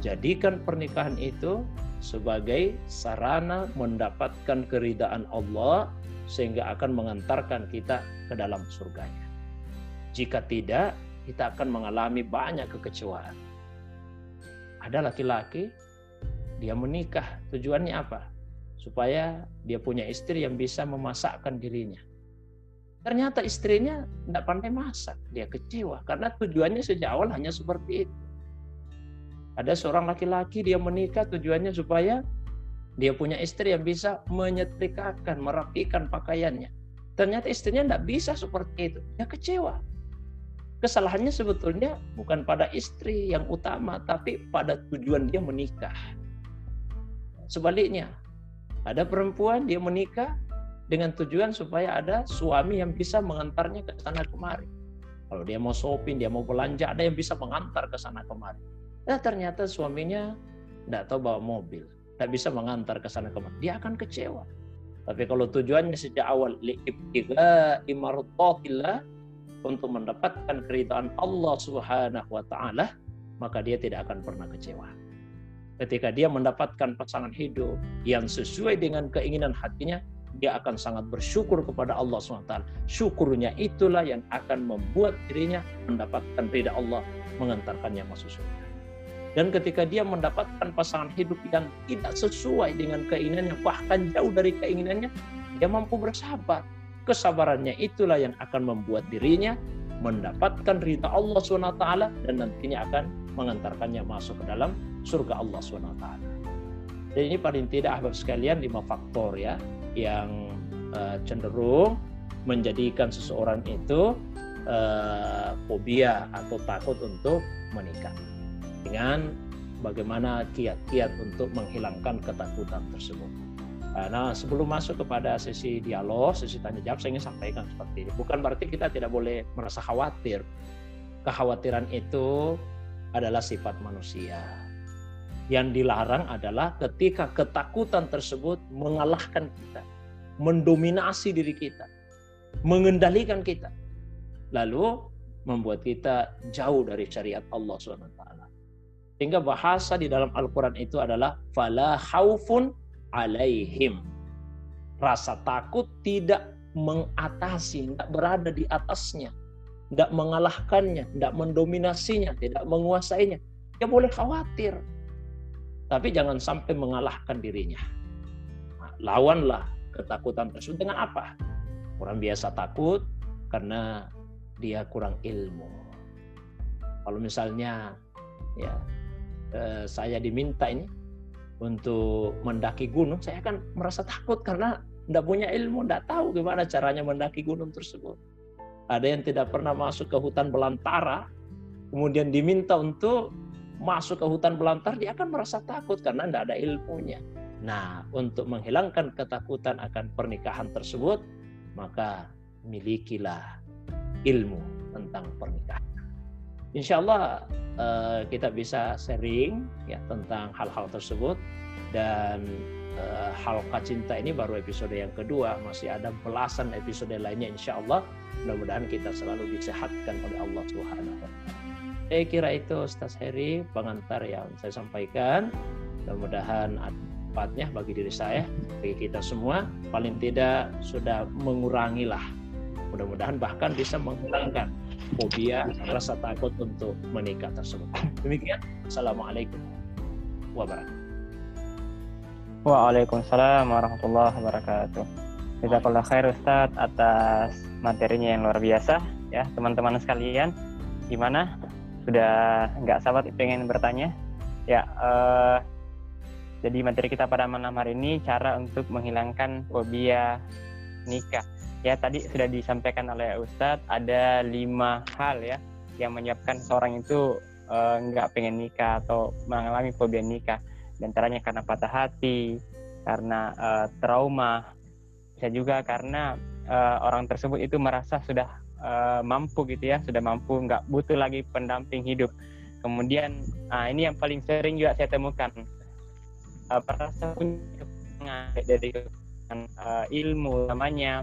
Jadikan pernikahan itu sebagai sarana mendapatkan keridaan Allah, sehingga akan mengantarkan kita ke dalam surganya. Jika tidak, kita akan mengalami banyak kekecewaan. Ada laki-laki, dia menikah, tujuannya apa? Supaya dia punya istri yang bisa memasakkan dirinya. Ternyata istrinya tidak pandai masak. Dia kecewa karena tujuannya sejak awal hanya seperti itu. Ada seorang laki-laki, dia menikah tujuannya supaya dia punya istri yang bisa menyetrikakan, merapikan pakaiannya. Ternyata istrinya tidak bisa seperti itu. Dia kecewa. Kesalahannya sebetulnya bukan pada istri yang utama, tapi pada tujuan dia menikah. Sebaliknya, ada perempuan dia menikah dengan tujuan supaya ada suami yang bisa mengantarnya ke sana kemari. Kalau dia mau shopping, dia mau belanja, ada yang bisa mengantar ke sana kemari. Nah, ternyata suaminya tidak tahu bawa mobil, tidak bisa mengantar ke sana kemari. Dia akan kecewa. Tapi kalau tujuannya sejak awal liibtigha'i mardhatillah, untuk mendapatkan keridhaan Allah Subhanahu wa taala, maka dia tidak akan pernah kecewa. Ketika dia mendapatkan pasangan hidup yang sesuai dengan keinginan hatinya, dia akan sangat bersyukur kepada Allah SWT. Syukurnya itulah yang akan membuat dirinya mendapatkan ridha Allah, mengantarkannya masuk surga. Dan ketika dia mendapatkan pasangan hidup yang tidak sesuai dengan keinginannya, bahkan jauh dari keinginannya, dia mampu bersabar. Kesabarannya itulah yang akan membuat dirinya mendapatkan ridha Allah SWT dan nantinya akan mengantarkannya masuk ke dalam surga Allah SWT. Jadi ini paling tidak ahbab sekalian 5 faktor ya, yang cenderung menjadikan seseorang itu fobia atau takut untuk menikah, dengan bagaimana kiat-kiat untuk menghilangkan ketakutan tersebut. Nah, sebelum masuk kepada sesi dialog, sesi tanya jawab, saya ingin sampaikan seperti ini. Bukan berarti kita tidak boleh merasa khawatir. Kekhawatiran itu adalah sifat manusia. Yang dilarang adalah ketika ketakutan tersebut mengalahkan kita, mendominasi diri kita, mengendalikan kita, lalu membuat kita jauh dari syariat Allah SWT. Sehingga bahasa di dalam Al-Quran itu adalah fala khaufun alaihim. Rasa takut tidak mengatasi, tidak berada di atasnya, tidak mengalahkannya, tidak mendominasinya, tidak menguasainya. Dia boleh khawatir, tapi jangan sampai mengalahkan dirinya. Nah, lawanlah ketakutan tersebut dengan apa? Orang biasa takut karena dia kurang ilmu. Kalau misalnya ya saya diminta ini untuk mendaki gunung, saya akan merasa takut karena tidak punya ilmu, tidak tahu gimana caranya mendaki gunung tersebut. Ada yang tidak pernah masuk ke hutan belantara, kemudian diminta untuk masuk ke hutan belantara, dia akan merasa takut karena tidak ada ilmunya. Nah, untuk menghilangkan ketakutan akan pernikahan tersebut, maka milikilah ilmu tentang pernikahan. Insya Allah kita bisa sharing ya tentang hal-hal tersebut. Dan Halqa Cinta ini baru episode yang kedua, masih ada belasan episode lainnya insya Allah. Mudah-mudahan kita selalu disehatkan oleh Allah Subhanahu wa taala. Saya kira itu Ustaz Heri pengantar yang saya sampaikan. Mudah-mudahan manfaatnya bagi diri saya, bagi kita semua, paling tidak sudah mengurangilah. Mudah-mudahan bahkan bisa menghilangkan fobia, rasa takut untuk menikah tersebut. Demikian, Assalamualaikum warahmatullahi wabarakatuh. Waalaikumsalam warahmatullahi wabarakatuh. Jazakallah khair Ustaz atas materinya yang luar biasa ya, teman-teman sekalian. Gimana? Sudah nggak sahabat pengen bertanya ya? Jadi materi kita pada malam hari ini cara untuk menghilangkan fobia nikah ya, tadi sudah disampaikan oleh Ustadz ada 5 hal ya yang menyebabkan seorang itu nggak pengen nikah atau mengalami fobia nikah, dan caranya karena patah hati, karena trauma, bisa juga karena orang tersebut itu merasa sudah mampu gitu ya, sudah mampu, nggak butuh lagi pendamping hidup. Kemudian ini yang paling sering juga saya temukan, perasaan dari ilmu namanya.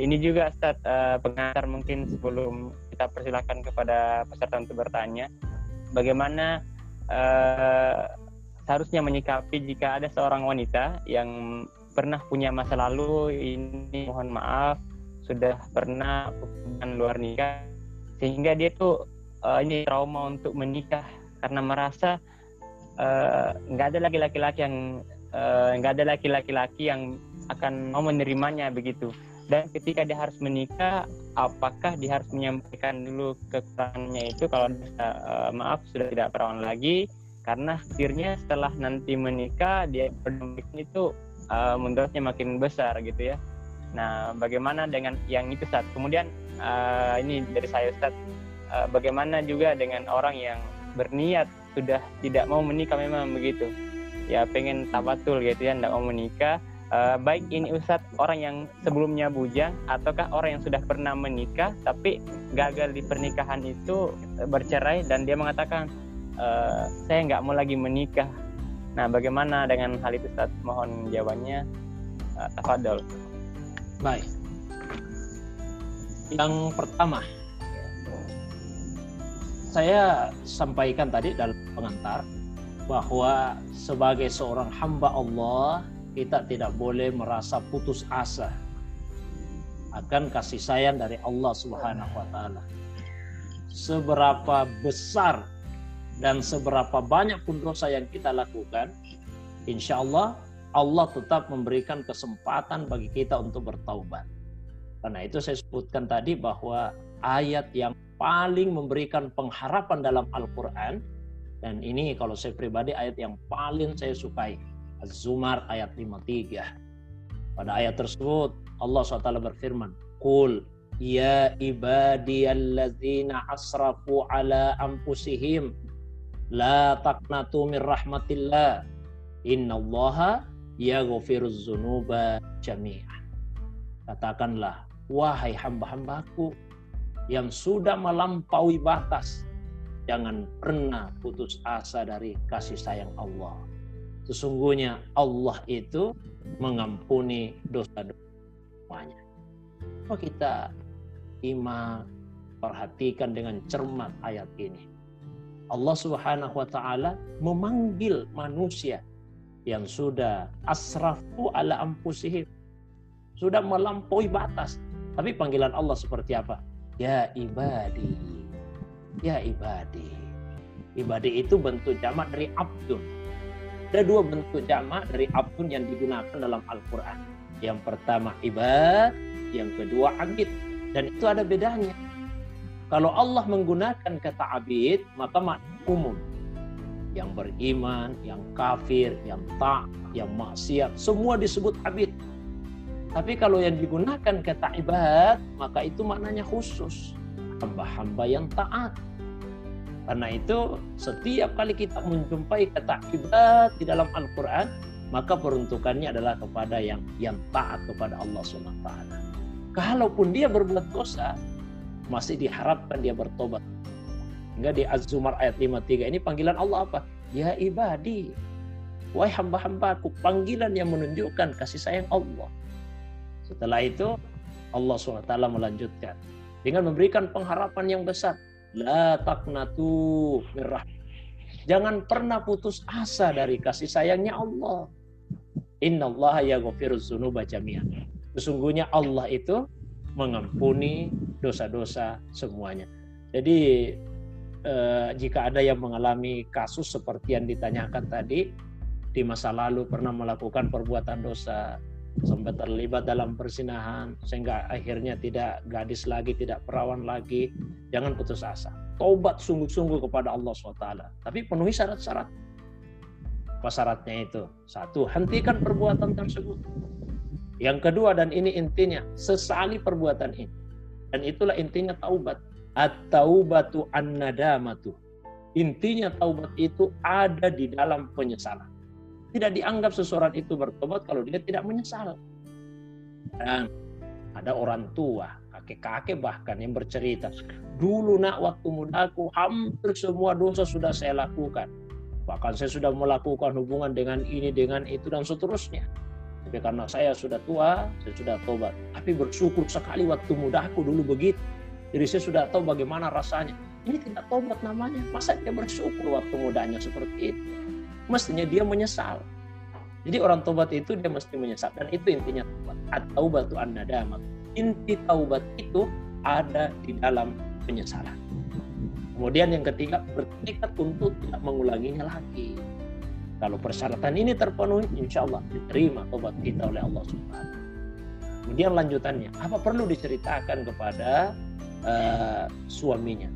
Ini juga Ustaz, pengantar mungkin sebelum kita persilakan kepada peserta untuk bertanya, bagaimana seharusnya menyikapi jika ada seorang wanita yang pernah punya masa lalu ini, mohon maaf, sudah pernah hubungan luar nikah, sehingga dia tuh ini trauma untuk menikah karena merasa nggak ada lagi laki-laki yang akan mau menerimanya begitu. Dan ketika dia harus menikah, apakah dia harus menyampaikan dulu kekurangannya itu? Kalau maaf sudah tidak perawan lagi, karena akhirnya setelah nanti menikah dia pendampingnya itu mudaratnya makin besar gitu ya. Nah, bagaimana dengan yang itu Ustaz? Kemudian ini dari saya Ustaz, bagaimana juga dengan orang yang berniat sudah tidak mau menikah memang begitu? Ya pengen tabatul gitu ya, tidak mau menikah. Baik ini Ustadz, orang yang sebelumnya bujang ataukah orang yang sudah pernah menikah tapi gagal di pernikahan itu, bercerai dan dia mengatakan saya nggak mau lagi menikah. Nah bagaimana dengan hal itu Ustadz? Mohon jawabannya, tafadhol. Baik, yang pertama saya sampaikan tadi dalam pengantar bahwa sebagai seorang hamba Allah kita tidak boleh merasa putus asa akan kasih sayang dari Allah Subhanahu wa taala. Seberapa besar dan seberapa banyak pun dosa yang kita lakukan, insyaallah Allah tetap memberikan kesempatan bagi kita untuk bertaubat. Karena itu saya sebutkan tadi bahwa ayat yang paling memberikan pengharapan dalam Al-Quran, dan ini kalau saya pribadi ayat yang paling saya sukai, Az-Zumar ayat 53. Pada ayat tersebut Allah SWT berfirman, Qul ya ibadiyallazina asrafu ala anfusihim la taqnatu min rahmatillah innallaha yaghfiruz dzunuba jami'an. Katakanlah, wahai hamba-hambaku yang sudah melampaui batas, jangan pernah putus asa dari kasih sayang Allah. Sesungguhnya Allah itu mengampuni dosa-dosa semuanya. Kalau kita iman, perhatikan dengan cermat ayat ini, Allah Subhanahu wa taala memanggil manusia yang sudah asrafu ala anfusihim, sudah melampaui batas. Tapi panggilan Allah seperti apa? Ya ibadi, ya ibadi. Ibadi itu bentuk jamak dari abdun. Ada dua bentuk jamak dari abdun yang digunakan dalam Al-Quran. Yang pertama ibad, yang kedua abid. Dan itu ada bedanya. Kalau Allah menggunakan kata abid, maka makna umum. Yang beriman, yang kafir, yang taat, yang maksiat, semua disebut abid. Tapi kalau yang digunakan kata ibad, maka itu maknanya khusus. Hamba-hamba yang taat. Karena itu setiap kali kita menjumpai kata ibad di dalam Al-Quran, maka peruntukannya adalah kepada yang taat kepada Allah SWT. Kalaupun dia berbuat dosa, masih diharapkan dia bertobat. Hingga di Az-Zumar ayat 53 ini panggilan Allah apa? Ya ibadi, wahai hamba-hambaku. Panggilan yang menunjukkan kasih sayang Allah. Setelah itu Allah SWT melanjutkan dengan memberikan pengharapan yang besar. La taqnatu min rahmat. Jangan pernah putus asa dari kasih sayangnya Allah. Innallaha yaghfiruz dzunuba jami'an. Sesungguhnya Allah itu mengampuni dosa-dosa semuanya. Jadi jika ada yang mengalami kasus seperti yang ditanyakan tadi, di masa lalu pernah melakukan perbuatan dosa sampai terlibat dalam perzinahan sehingga akhirnya tidak gadis lagi, tidak perawan lagi, jangan putus asa. Taubat sungguh-sungguh kepada Allah SWT, tapi penuhi syarat-syarat. Apa syaratnya itu? Satu, hentikan perbuatan tersebut. Yang kedua, dan ini intinya, sesali perbuatan ini. Dan itulah intinya taubat. At-taubatu an-nadamatu. Intinya taubat itu ada di dalam penyesalan. Tidak dianggap seseorang itu bertobat kalau dia tidak menyesal. Dan ada orang tua, kakek-kakek bahkan yang bercerita, dulu nak waktu mudaku hampir semua dosa sudah saya lakukan. Bahkan saya sudah melakukan hubungan dengan ini, dengan itu, dan seterusnya. Tapi karena saya sudah tua, saya sudah tobat. Tapi bersyukur sekali waktu mudaku dulu begitu. Jadi saya sudah tahu bagaimana rasanya. Ini tidak tobat namanya. Masa dia bersyukur waktu mudanya seperti itu? Mestinya dia menyesal. Jadi orang taubat itu dia mesti menyesal. Dan itu intinya taubat. At-taubatu an-nadamah. Inti taubat itu ada di dalam penyesalan. Kemudian yang ketiga, bertekad untuk tidak mengulanginya lagi. Kalau persyaratan ini terpenuhi, insya Allah diterima taubat kita oleh Allah Subhanahu. Kemudian lanjutannya, apa perlu diceritakan kepada suaminya?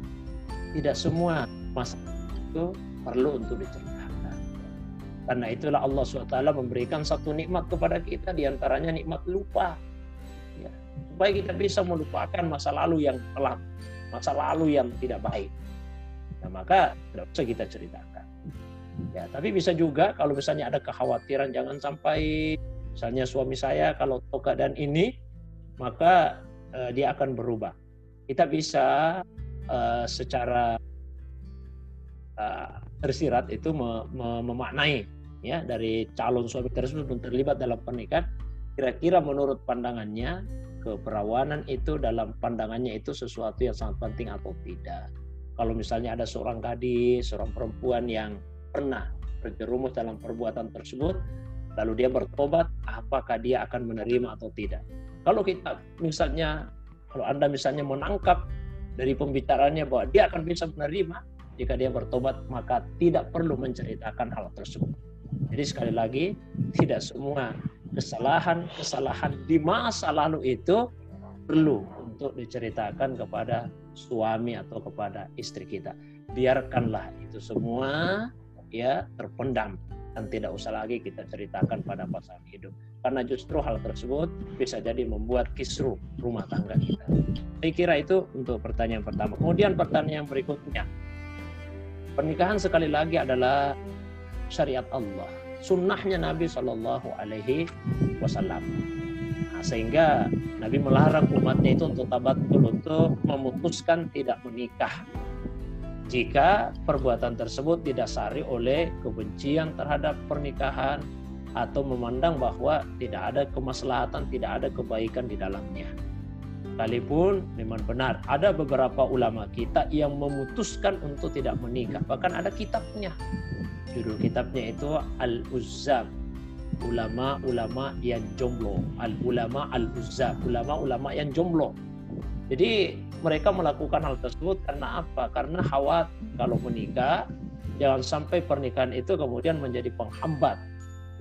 Tidak semua masalah itu perlu untuk diceritakan. Karena itulah Allah SWT memberikan satu nikmat kepada kita, diantaranya nikmat lupa. Ya, supaya kita bisa melupakan masa lalu yang kelam, masa lalu yang tidak baik. Nah, maka tidak usah kita ceritakan. Ya, tapi bisa juga kalau misalnya ada kekhawatiran, jangan sampai misalnya suami saya kalau tahu keadaan ini maka dia akan berubah. Kita bisa secara tersirat itu memaknai ya dari calon suami tersebut yang terlibat dalam pernikahan, kira-kira menurut pandangannya keperawanan itu dalam pandangannya itu sesuatu yang sangat penting atau tidak. Kalau misalnya ada seorang gadis, seorang perempuan yang pernah terjerumus dalam perbuatan tersebut, lalu dia bertobat, apakah dia akan menerima atau tidak? Kalau kita misalnya, kalau Anda misalnya menangkap dari pembicaraannya bahwa dia akan bisa menerima jika dia bertobat, maka tidak perlu menceritakan hal tersebut. Jadi sekali lagi, tidak semua kesalahan di masa lalu itu perlu untuk diceritakan kepada suami atau kepada istri kita. Biarkanlah itu semua ya terpendam dan tidak usah lagi kita ceritakan pada pasangan hidup. Karena justru hal tersebut bisa jadi membuat kisruh rumah tangga kita. Saya kira itu untuk pertanyaan pertama. Kemudian pertanyaan berikutnya, pernikahan sekali lagi adalah syariat Allah, sunnahnya Nabi SAW. Nah, sehingga Nabi melarang umatnya itu untuk tabatul, untuk memutuskan tidak menikah jika perbuatan tersebut didasari oleh kebencian terhadap pernikahan atau memandang bahwa tidak ada kemaslahatan, tidak ada kebaikan di dalamnya. Sekalipun memang benar ada beberapa ulama kita yang memutuskan untuk tidak menikah, bahkan ada kitabnya. Judul kitabnya itu Al-Uzzab, ulama-ulama yang jomblo. Al-ulama Al-Uzzab, ulama-ulama yang jomblo. Jadi mereka melakukan hal tersebut karena apa? Karena khawatir kalau menikah, jangan sampai pernikahan itu kemudian menjadi penghambat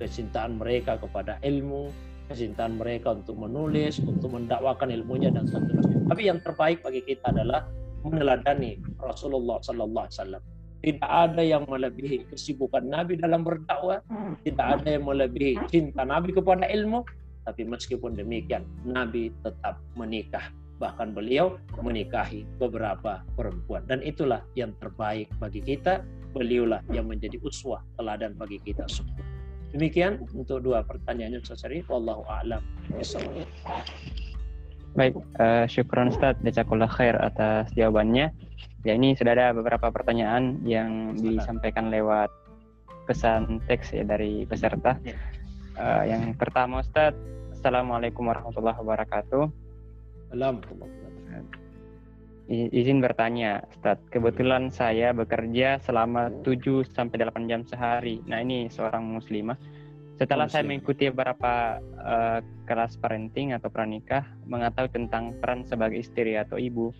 kecintaan mereka kepada ilmu, kecintaan mereka untuk menulis, untuk mendakwakan ilmunya dan seterusnya. Tapi yang terbaik bagi kita adalah meneladani Rasulullah Sallallahu Alaihi Wasallam. Tidak ada yang melebihi kesibukan Nabi dalam berdakwah, tidak ada yang melebihi cinta Nabi kepada ilmu. Tapi meskipun demikian, Nabi tetap menikah. Bahkan beliau menikahi beberapa perempuan. Dan itulah yang terbaik bagi kita. Beliaulah yang menjadi uswah teladan bagi kita semua. Demikian untuk dua pertanyaannya, Ustaz Heri. Wallahu a'lam. Baik, syukran Ustaz. Jazakallah khair atas jawabannya. Ya, ini sudah ada beberapa pertanyaan yang disampaikan lewat pesan teks ya, dari peserta. Yang pertama, Ustaz. Assalamualaikum warahmatullahi wabarakatuh. Izin bertanya, Ustaz. Kebetulan saya bekerja selama 7-8 jam sehari. Nah, ini seorang muslimah. Setelah saya mengikuti beberapa kelas parenting atau pranikah, mengetahui tentang peran sebagai istri atau ibu,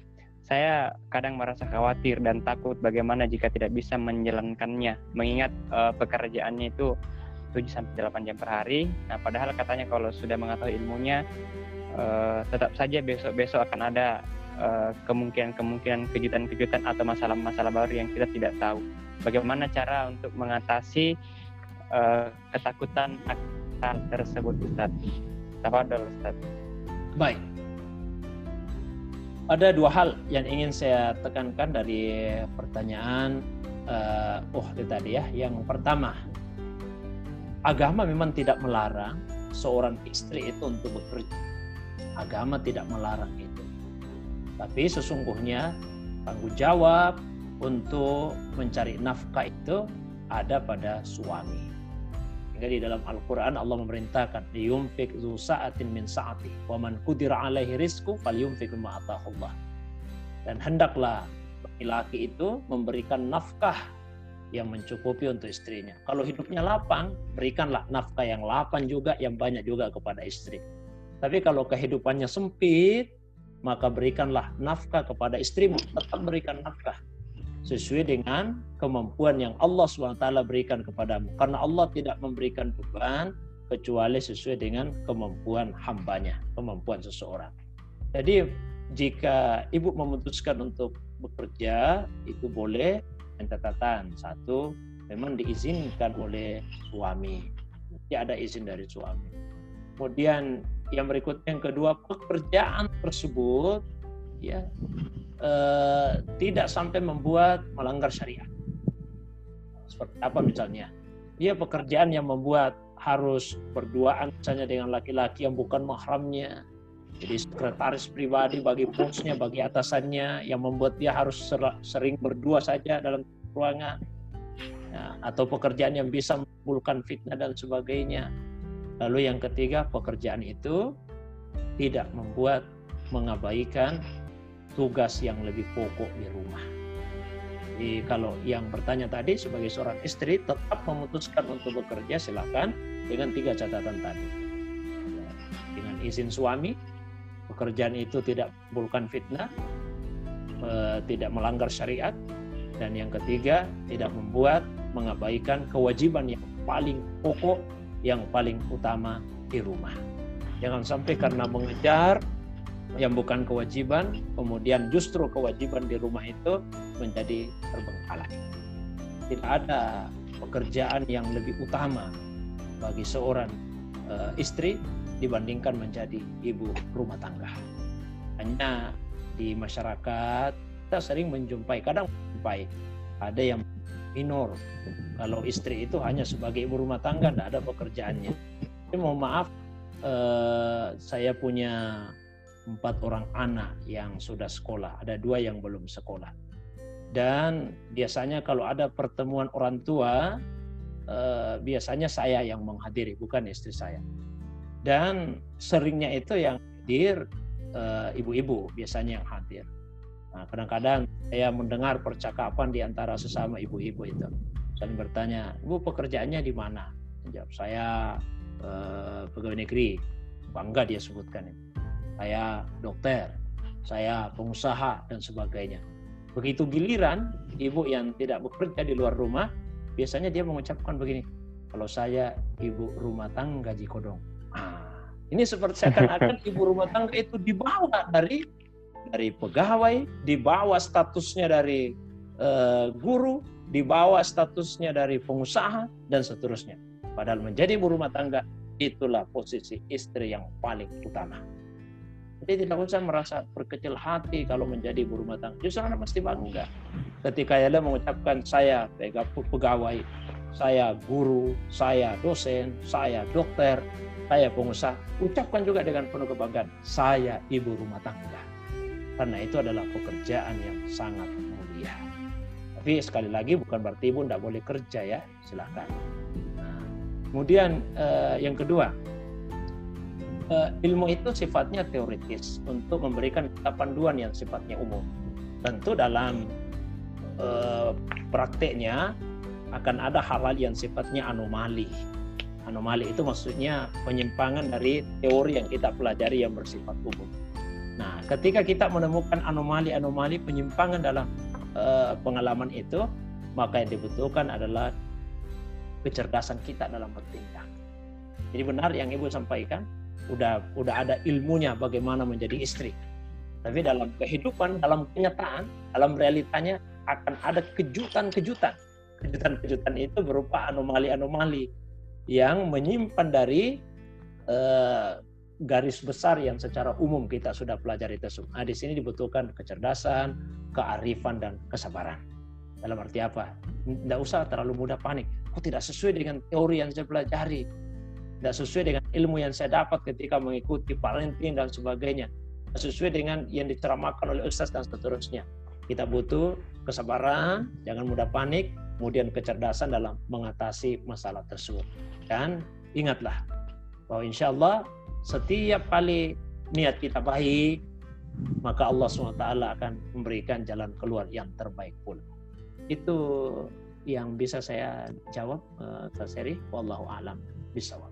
saya kadang merasa khawatir dan takut bagaimana jika tidak bisa menjalankannya, mengingat pekerjaannya itu 7-8 jam per hari. Nah, padahal katanya kalau sudah mengetahui ilmunya, tetap saja besok-besok akan ada kemungkinan kejutan-kejutan atau masalah-masalah baru yang kita tidak tahu. Bagaimana cara untuk mengatasi ketakutan akan tersebut, Ustaz? Tafadhol, Ustaz. Baik. Ada dua hal yang ingin saya tekankan dari pertanyaan tadi ya. Yang pertama, agama memang tidak melarang seorang istri itu untuk bekerja. Agama tidak melarang itu. Tapi sesungguhnya tanggung jawab untuk mencari nafkah itu ada pada suami. Sehingga di dalam Al-Quran Allah memerintahkan liyunfiq dzu sa'atin min sa'atihi wa man qudira 'alaihi rizquhu falyunfiq mimma ataahu Allah. Dan hendaklah laki-laki itu memberikan nafkah yang mencukupi untuk istrinya. Kalau hidupnya lapang, berikanlah nafkah yang lapang juga, yang banyak juga kepada istri. Tapi kalau kehidupannya sempit, maka berikanlah nafkah kepada istrimu. Tetap berikan nafkah sesuai dengan kemampuan yang Allah SWT berikan kepadamu. Karena Allah tidak memberikan beban kecuali sesuai dengan kemampuan hambanya, kemampuan seseorang. Jadi jika ibu memutuskan untuk bekerja, itu boleh, dengan catatan satu, memang diizinkan oleh suami, tidak ada izin dari suami. Kemudian yang berikutnya, yang kedua, pekerjaan tersebut ya tidak sampai membuat melanggar syariat. Seperti apa misalnya? Ya, pekerjaan yang membuat harus berduaan misalnya dengan laki-laki yang bukan mahramnya, jadi sekretaris pribadi bagi bosnya, bagi atasannya, yang membuat dia harus sering berdua saja dalam ruangan, nah, atau pekerjaan yang bisa menimbulkan fitnah dan sebagainya. Lalu yang ketiga, pekerjaan itu tidak membuat mengabaikan tugas yang lebih pokok di rumah. Jadi kalau yang bertanya tadi, sebagai seorang istri tetap memutuskan untuk bekerja, silakan, dengan tiga catatan tadi. Dengan izin suami, pekerjaan itu tidak menimbulkan fitnah, tidak melanggar syariat, dan yang ketiga, tidak membuat mengabaikan kewajiban yang paling pokok, yang paling utama di rumah. Jangan sampai karena mengejar yang bukan kewajiban, kemudian justru kewajiban di rumah itu menjadi terbengkalai. Tidak ada pekerjaan yang lebih utama bagi seorang istri dibandingkan menjadi ibu rumah tangga. Hanya di masyarakat kita sering kadang menjumpai ada yang minor, kalau istri itu hanya sebagai ibu rumah tangga, tidak ada pekerjaannya. Tapi mohon maaf, saya punya 4 orang anak yang sudah sekolah, ada 2 yang belum sekolah. Dan biasanya kalau ada pertemuan orang tua, biasanya saya yang menghadiri, bukan istri saya. Dan seringnya itu yang hadir ibu-ibu, biasanya yang hadir. Nah, kadang-kadang saya mendengar percakapan di antara sesama ibu-ibu itu. Saya bertanya, "Ibu pekerjaannya di mana?" Jawab, "Saya pegawai negeri." Bangga dia sebutkan itu. "Saya dokter, saya pengusaha," dan sebagainya. Begitu giliran ibu yang tidak bekerja di luar rumah, biasanya dia mengucapkan begini, "Kalau saya ibu rumah tangga jikodong." Ah, ini seperti seakan-akan ibu rumah tangga itu dibawa dari pegawai, dibawa statusnya dari guru, dibawa statusnya dari pengusaha, dan seterusnya. Padahal menjadi ibu rumah tangga, itulah posisi istri yang paling utama. Jadi tidak usah merasa berkecil hati kalau menjadi ibu rumah tangga. Justru Anda mesti bangga ketika Anda mengucapkan, "Saya pegawai, saya guru, saya dosen, saya dokter, saya pengusaha." Ucapkan juga dengan penuh kebanggaan, "Saya ibu rumah tangga." Karena itu adalah pekerjaan yang sangat mulia. Tapi sekali lagi, bukan berarti ibu tidak boleh kerja ya, silakan. Nah, kemudian yang kedua, ilmu itu sifatnya teoritis untuk memberikan kita panduan yang sifatnya umum. Tentu dalam prakteknya akan ada hal-hal yang sifatnya anomali. Anomali itu maksudnya penyimpangan dari teori yang kita pelajari yang bersifat umum. Nah, ketika kita menemukan anomali-anomali penyimpangan dalam pengalaman itu, maka yang dibutuhkan adalah kecerdasan kita dalam bertindak. Jadi benar yang Ibu sampaikan, udah ada ilmunya bagaimana menjadi istri. Tapi dalam kehidupan, dalam kenyataan, dalam realitanya akan ada kejutan-kejutan. Kejutan-kejutan itu berupa anomali-anomali yang menyimpan dari garis besar yang secara umum kita sudah pelajari tersebut. Nah, di sini dibutuhkan kecerdasan, kearifan, dan kesabaran. Dalam arti apa? Tidak usah terlalu mudah panik. Oh, tidak sesuai dengan teori yang saya pelajari. Tidak sesuai dengan ilmu yang saya dapat ketika mengikuti parenting dan sebagainya. Tidak sesuai dengan yang diceramakan oleh ustaz dan seterusnya. Kita butuh kesabaran, jangan mudah panik, kemudian kecerdasan dalam mengatasi masalah tersebut. Dan ingatlah bahwa insya Allah setiap kali niat kita baik, maka Allah SWT akan memberikan jalan keluar yang terbaik pula. Itu yang bisa saya jawab, Ustaz Heri. Wallahu a'lam bishawab.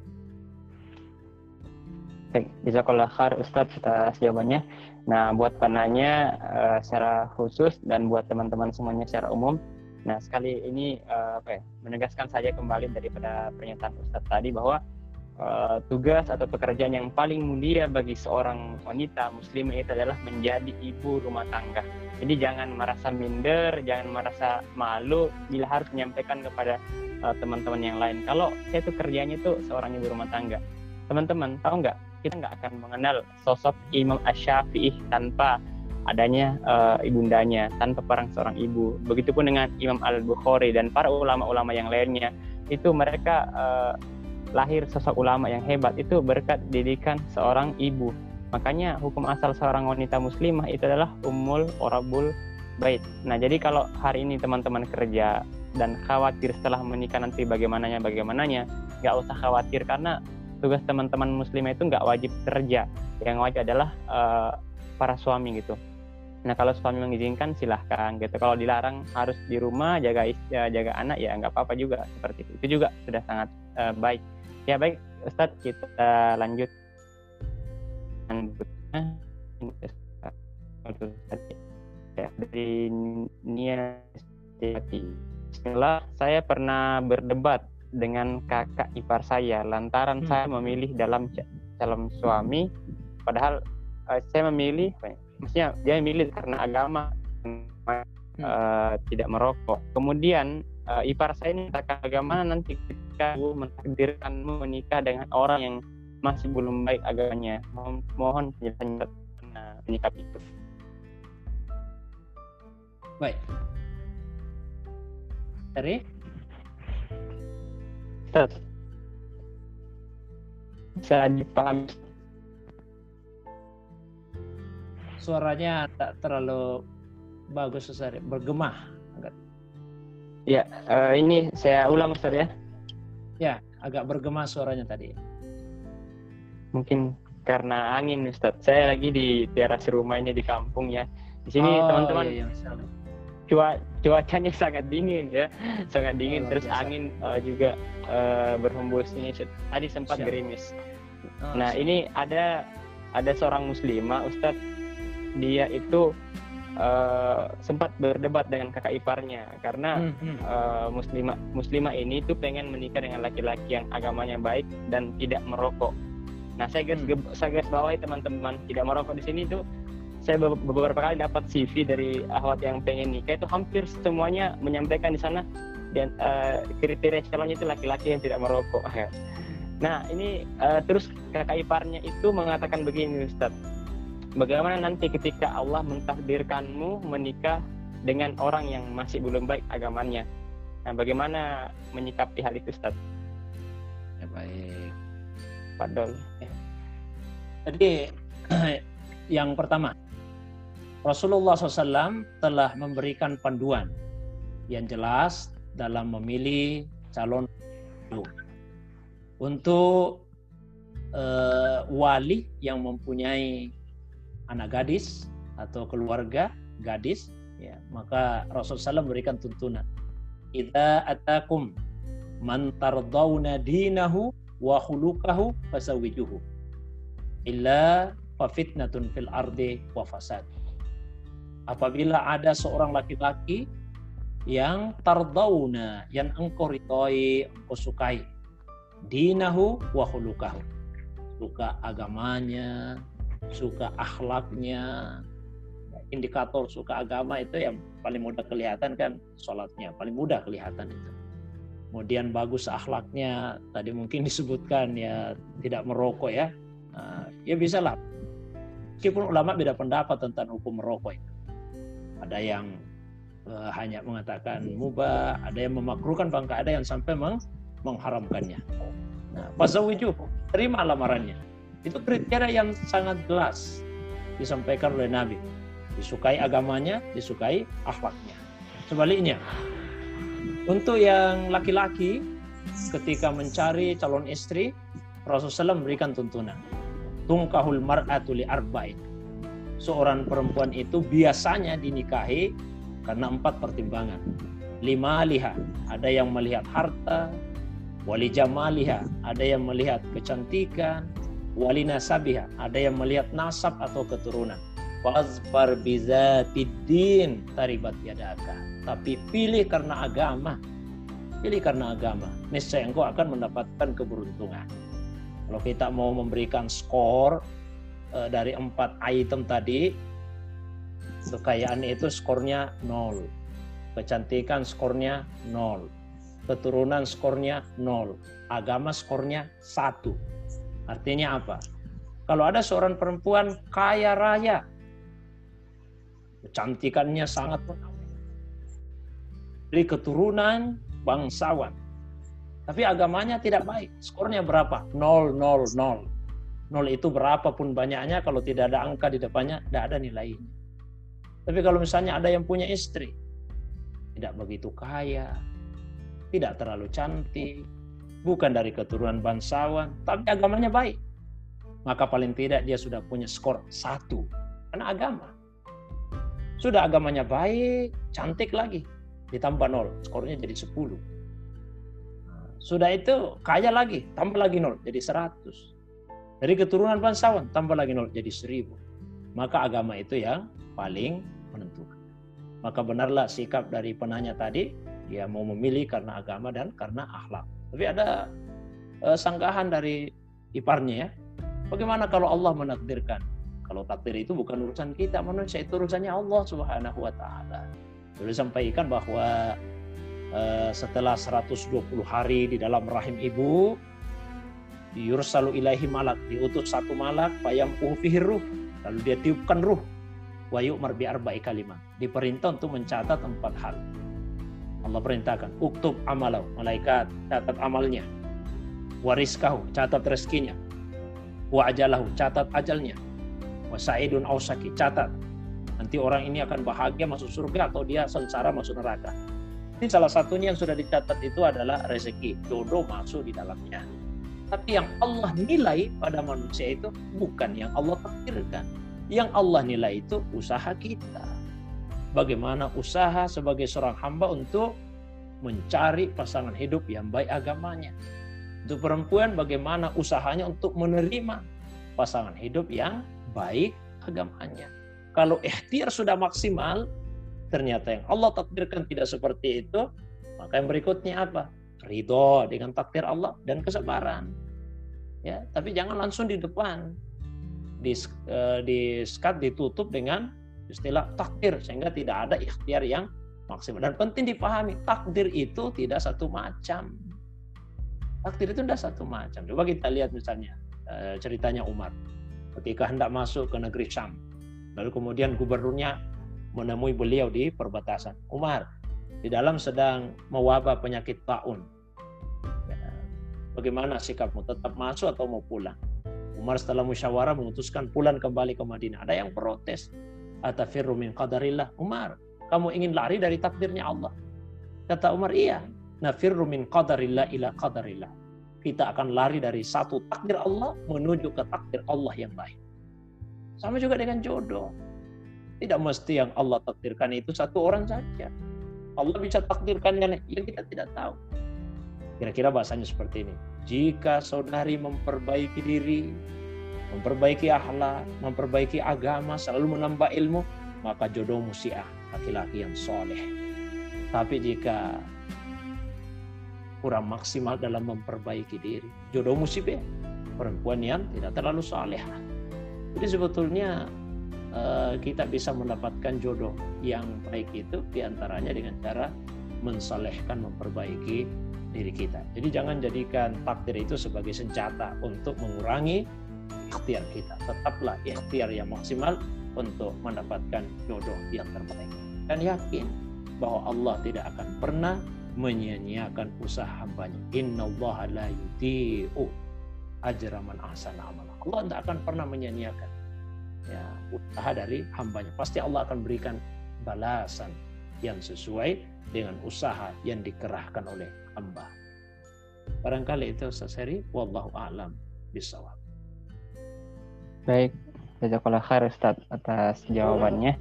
Baik, jazakallah khair Ustaz atas jawabannya. Nah, buat penanya secara khusus dan buat teman-teman semuanya secara umum. Nah, sekali ini menegaskan saja kembali daripada pernyataan Ustaz tadi bahwa tugas atau pekerjaan yang paling mulia bagi seorang wanita muslimah itu adalah menjadi ibu rumah tangga. Jadi jangan merasa minder, jangan merasa malu bila harus menyampaikan kepada teman-teman yang lain kalau saya tuh kerjanya tuh seorang ibu rumah tangga. Teman-teman tahu nggak, kita nggak akan mengenal sosok Imam Asy-Syafi'i tanpa adanya ibundanya, tanpa perang seorang ibu. Begitupun dengan Imam Al-Bukhari dan para ulama-ulama yang lainnya, itu mereka lahir sosok ulama yang hebat itu berkat didikan seorang ibu. Makanya hukum asal seorang wanita muslimah itu adalah ummul qurabul bait. Nah, jadi kalau hari ini teman-teman kerja dan khawatir setelah menikah nanti bagaimananya, nggak usah khawatir karena tugas teman-teman muslimah itu nggak wajib kerja. Yang wajib adalah para suami gitu. Nah, kalau suami mengizinkan silahkan gitu. Kalau dilarang harus di rumah jaga istri, jaga anak, ya nggak apa-apa juga seperti itu. Itu juga sudah sangat baik. Ya baik Ustaz, kita lanjut. Dari Nia Setiati, setelah saya pernah berdebat dengan kakak ipar saya lantaran saya memilih dalam calon suami, padahal saya memilih, maksudnya dia memilih karena agama tidak merokok. Kemudian ipar saya mengatakan, agama nanti ketika mentakdirkanmu menikah dengan orang yang masih belum baik agamanya, mohon penjelasan menyikap itu. Baik. Dari? Bisa dipahami. Suaranya tak terlalu bagus Ustaz, bergema. Ya, ini saya ulang Ustaz ya. Ya, agak bergema suaranya tadi. Mungkin karena angin Ustaz. Saya lagi di teras rumah ini di kampung ya. Di sini teman-teman cuacanya sangat dingin ya. Sangat dingin, terus angin juga berhembus ini. Tadi sempat gerimis. Nah, ini ada seorang muslimah Ustaz. Dia itu sempat berdebat dengan kakak iparnya karena muslimah ini tuh pengen menikah dengan laki-laki yang agamanya baik dan tidak merokok. Nah, saya garis bawahi teman-teman, tidak merokok di sini itu saya beberapa kali dapat CV dari akhwat yang pengen nikah itu hampir semuanya menyampaikan di sana dan kriteria calonnya itu laki-laki yang tidak merokok. Nah, ini terus kakak iparnya itu mengatakan begini Ustaz, bagaimana nanti ketika Allah mentakdirkanmu menikah dengan orang yang masih belum baik agamanya? Nah, bagaimana menyikapi hal itu Ustaz? Ya baik Padol. Jadi yang pertama, Rasulullah SAW telah memberikan panduan yang jelas dalam memilih calon untuk wali yang mempunyai anak gadis atau keluarga gadis. Ya, maka Rasulullah SAW memberikan tuntunan. Idza atakum man tardawna dinahu wa khuluquhu fasawijuhu illa fa fitnatun fil ardi wa fasad. Apabila ada seorang laki-laki yang tardawna, yang engkau ridai, engkau sukai, dinahu wa khuluquhu, suka agamanya, suka akhlaknya. Indikator suka agama itu yang paling mudah kelihatan kan salatnya, paling mudah kelihatan itu. Kemudian bagus akhlaknya, tadi mungkin disebutkan ya, tidak merokok ya. Ya bisa lah. Meskipun ulama beda pendapat tentang hukum merokok itu. Ada yang hanya mengatakan mubah, ada yang memakruhkan, bahkan ada yang sampai mengharamkannya. Nah, fazawiju, terima lamarannya. Itu kriteria yang sangat jelas disampaikan oleh Nabi. Disukai agamanya, disukai akhlaknya. Sebaliknya, untuk yang laki-laki, ketika mencari calon istri, Rasulullah SAW memberikan tuntunan. Tungkahul mar'atu li arba'in. Seorang perempuan itu biasanya dinikahi karena 4 pertimbangan. Lima liha, ada yang melihat harta. Wali jamaliha, ada yang melihat kecantikan. Wali nasabiha, ada yang melihat nasab atau keturunan. Fazfar bizatiddin taribat yadaka. Tapi pilih karena agama. Pilih karena agama. Niscaya engkau akan mendapatkan keberuntungan. Kalau kita mau memberikan skor dari 4 item tadi, kekayaan itu skornya 0, kecantikan skornya 0, keturunan skornya 0, agama skornya 1. Artinya apa? Kalau ada seorang perempuan kaya raya, kecantikannya sangat menawan, dari keturunan bangsawan, tapi agamanya tidak baik, skornya berapa? 0. 0 itu berapapun banyaknya, kalau tidak ada angka di depannya, tidak ada nilainya. Tapi kalau misalnya ada yang punya istri, tidak begitu kaya, tidak terlalu cantik, bukan dari keturunan bangsawan, tapi agamanya baik, maka paling tidak dia sudah punya skor 1. Karena agama. Sudah agamanya baik, cantik lagi, ditambah 0, skornya jadi 10. Sudah itu kaya lagi, tambah lagi 0, jadi 100. Dari keturunan bangsawan, tambah lagi 0, jadi 1000. Maka agama itu yang paling menentukan. Maka benarlah sikap dari penanya tadi, dia mau memilih karena agama dan karena akhlak. Tapi ada sanggahan dari iparnya ya, bagaimana kalau Allah menakdirkan? Kalau takdir itu bukan urusan kita manusia, itu urusannya Allah Subhanahu wa taala. Sudah sampaikan bahwa setelah 120 hari di dalam rahim ibu, yursalu ilaihi malak, diutus satu malak, fayamquhu fihi ruh, lalu dia tiupkan ruh, wa yu'mar bi arba'i kalimat, diperintah untuk mencatat 4 hal. Allah perintahkan, uktub amalau, malaikat catat amalnya, wariskahu, catat rezekinya, wa ajalahu, catat ajalnya, wa sa'idun aw saki, catat nanti orang ini akan bahagia masuk surga atau dia sengsara masuk neraka. Ini salah satunya yang sudah dicatat itu adalah rezeki, jodoh masuk di dalamnya. Tapi yang Allah nilai pada manusia itu bukan yang Allah takdirkan. Yang Allah nilai itu usaha kita, bagaimana usaha sebagai seorang hamba untuk mencari pasangan hidup yang baik agamanya. Untuk perempuan, bagaimana usahanya untuk menerima pasangan hidup yang baik agamanya. Kalau ikhtiar sudah maksimal, ternyata yang Allah takdirkan tidak seperti itu, maka yang berikutnya apa? Ridho dengan takdir Allah dan kesabaran. Ya, tapi jangan langsung di depan, di skat ditutup dengan istilah takdir, sehingga tidak ada ikhtiar yang maksimal. Dan penting dipahami, takdir itu tidak satu macam. Takdir itu tidak satu macam. Coba kita lihat misalnya ceritanya Umar. Ketika hendak masuk ke negeri Syam, lalu kemudian gubernurnya menemui beliau di perbatasan. Umar, di dalam sedang mewabah penyakit taun. Bagaimana sikapmu? Tetap masuk atau mau pulang? Umar setelah musyawarah memutuskan pulang kembali ke Madinah. Ada yang protes. Atafirru min qadarillah. Umar, kamu ingin lari dari takdirnya Allah. Kata Umar, iya. Nafirru min qadarillah ila qadarillah. Kita akan lari dari satu takdir Allah menuju ke takdir Allah yang lain. Sama juga dengan jodoh. Tidak mesti yang Allah takdirkan itu satu orang saja. Allah bisa takdirkan yang kita tidak tahu. Kira-kira bahasanya seperti ini. Jika saudari memperbaiki diri, memperbaiki akhlak, memperbaiki agama, selalu menambah ilmu, maka jodohmu si'ah, laki-laki yang soleh. Tapi jika kurang maksimal dalam memperbaiki diri, jodoh musibah, perempuan yang tidak terlalu saleh. Jadi sebetulnya kita bisa mendapatkan jodoh yang baik itu diantaranya dengan cara mensalehkan, memperbaiki diri kita. Jadi jangan jadikan takdir itu sebagai senjata untuk mengurangi ikhtiar kita. Tetaplah ikhtiar yang maksimal untuk mendapatkan jodoh yang terbaik. Dan yakin bahwa Allah tidak akan pernah menyia-nyiakan usaha hambanya. Innallaha la yudhi'u ajra man ahsana amala. Allah tidak akan pernah menyia-nyiakan ya, usaha dari hambanya. Pasti Allah akan berikan balasan yang sesuai dengan usaha yang dikerahkan oleh hamba. Barangkali itu Ustaz Heri. Wallahu a'lam bishawab. Baik, jazakallah khair Ustaz atas jawabannya.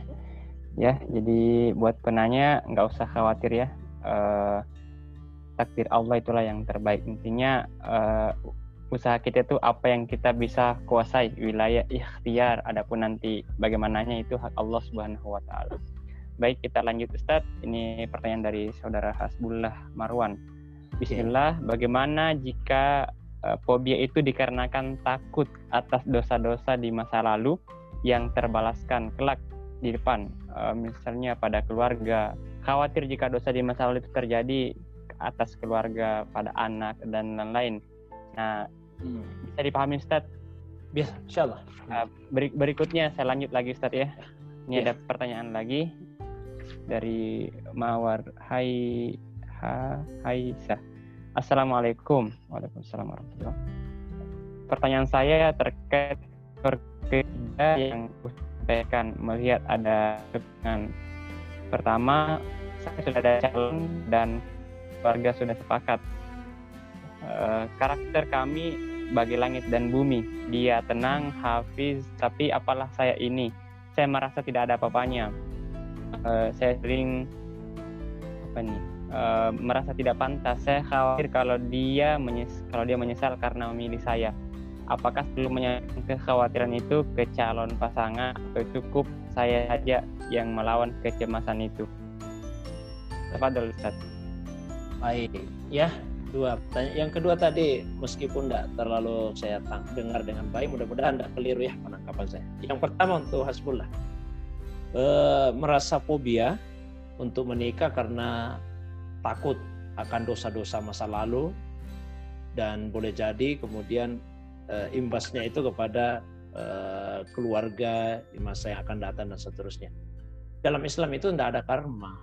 Ya, jadi buat penanya nggak usah khawatir ya. Takdir Allah itulah yang terbaik. Intinya usaha kita itu apa yang kita bisa kuasai, wilayah ikhtiar. Adapun nanti bagaimananya itu hak Allah Subhanahu wa taala. Baik, kita lanjut Ustaz. Ini pertanyaan dari saudara Hasbullah Marwan. Bismillah, bagaimana jika Fobia itu dikarenakan takut atas dosa-dosa di masa lalu yang terbalaskan kelak di depan, misalnya pada keluarga, khawatir jika dosa di masa lalu itu terjadi atas keluarga, pada anak, dan lain-lain. Nah, bisa dipahami Ustadz? Bisa, insyaallah. Berikutnya saya lanjut lagi Ustadz ya. Ini ada pertanyaan lagi dari Mawar Haisah. Assalamualaikum. Waalaikumsalam warahmatullahi wabarakatuh. Pertanyaan saya terkait perkara yang sampaikan, melihat ada kepentingan. Pertama, saya sudah ada calon dan keluarga sudah sepakat. Karakter kami bagi langit dan bumi. Dia tenang, hafiz, tapi apalah saya ini? Saya merasa tidak ada apa-apanya. Saya sering merasa tidak pantas. Saya khawatir kalau dia menyesal karena memilih saya. Apakah sebelum menyampaikan kekhawatiran itu ke calon pasangan atau cukup saya saja yang melawan kecemasan itu? Tafadhol Ustaz. Baik, ya. Dua pertanyaan. Yang kedua tadi meskipun tidak terlalu saya dengar dengan baik, mudah-mudahan tidak keliru ya penangkapan saya. Yang pertama untuk Hasbullah, merasa fobia untuk menikah karena takut akan dosa-dosa masa lalu dan boleh jadi kemudian imbasnya itu kepada keluarga di masa yang akan datang dan seterusnya. Dalam Islam itu tidak ada karma.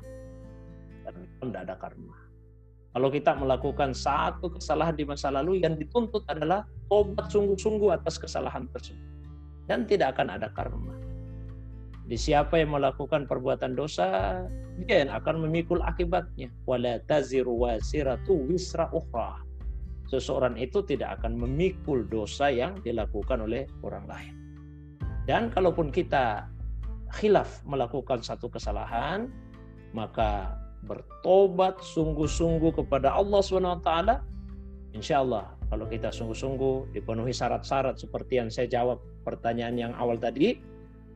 Dalam Islam tidak ada karma. Kalau kita melakukan satu kesalahan di masa lalu, yang dituntut adalah tobat sungguh-sungguh atas kesalahan tersebut. Dan tidak akan ada karma. Di siapa yang melakukan perbuatan dosa, dia yang akan memikul akibatnya. Wala taziru wasiratu wisra ukhra. Seseorang itu tidak akan memikul dosa yang dilakukan oleh orang lain. Dan kalaupun kita khilaf melakukan satu kesalahan, maka bertobat sungguh-sungguh kepada Allah SWT, insya Allah kalau kita sungguh-sungguh dipenuhi syarat-syarat seperti yang saya jawab pertanyaan yang awal tadi,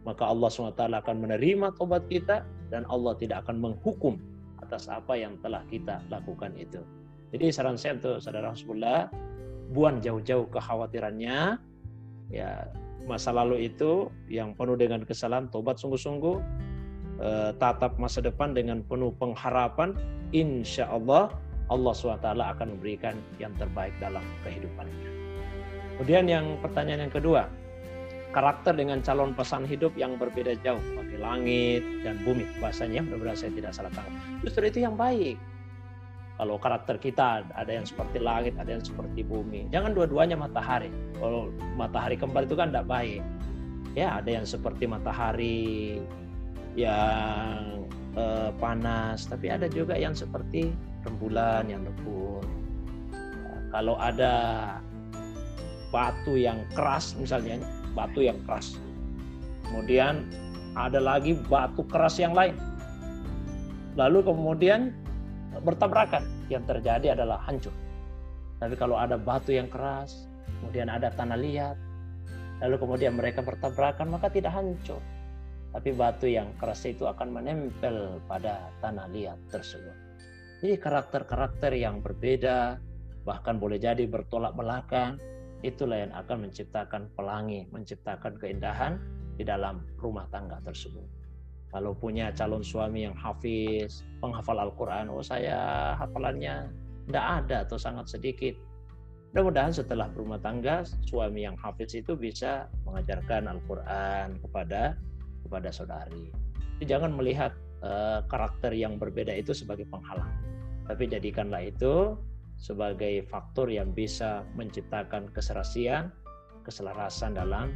maka Allah SWT akan menerima tobat kita dan Allah tidak akan menghukum atas apa yang telah kita lakukan itu. Jadi saran saya untuk saudara Rasulullah, buang jauh-jauh kekhawatirannya ya, masa lalu itu yang penuh dengan kesalahan, tobat sungguh-sungguh, tatap masa depan dengan penuh pengharapan, insya Allah Allah SWT akan memberikan yang terbaik dalam kehidupannya. Kemudian yang pertanyaan yang kedua, karakter dengan calon pasangan hidup yang berbeda jauh, bagi langit dan bumi, bahasanya mudah-mudahan saya tidak salah tangkap. Justru itu yang baik. Kalau karakter kita ada yang seperti langit, ada yang seperti bumi, jangan dua-duanya matahari. Kalau matahari kembar itu kan tidak baik. Ya ada yang seperti matahari yang panas, tapi ada juga yang seperti rembulan yang lembut. Kalau ada batu yang keras misalnya, batu yang keras, kemudian ada lagi batu keras yang lain, lalu kemudian bertabrakan, yang terjadi adalah hancur. Tapi kalau ada batu yang keras, kemudian ada tanah liat, lalu kemudian mereka bertabrakan, maka tidak hancur. Tapi batu yang keras itu akan menempel pada tanah liat tersebut. Jadi karakter-karakter yang berbeda, bahkan boleh jadi bertolak belakang, itulah yang akan menciptakan pelangi, menciptakan keindahan di dalam rumah tangga tersebut. Kalau punya calon suami yang hafiz, penghafal Al-Quran, oh saya hafalannya tidak ada atau sangat sedikit. Mudah-mudahan setelah berumah tangga, suami yang hafiz itu bisa mengajarkan Al-Quran kepada saudari. Jangan melihat karakter yang berbeda itu sebagai penghalang, tapi jadikanlah itu sebagai faktor yang bisa menciptakan keserasian, keselarasan dalam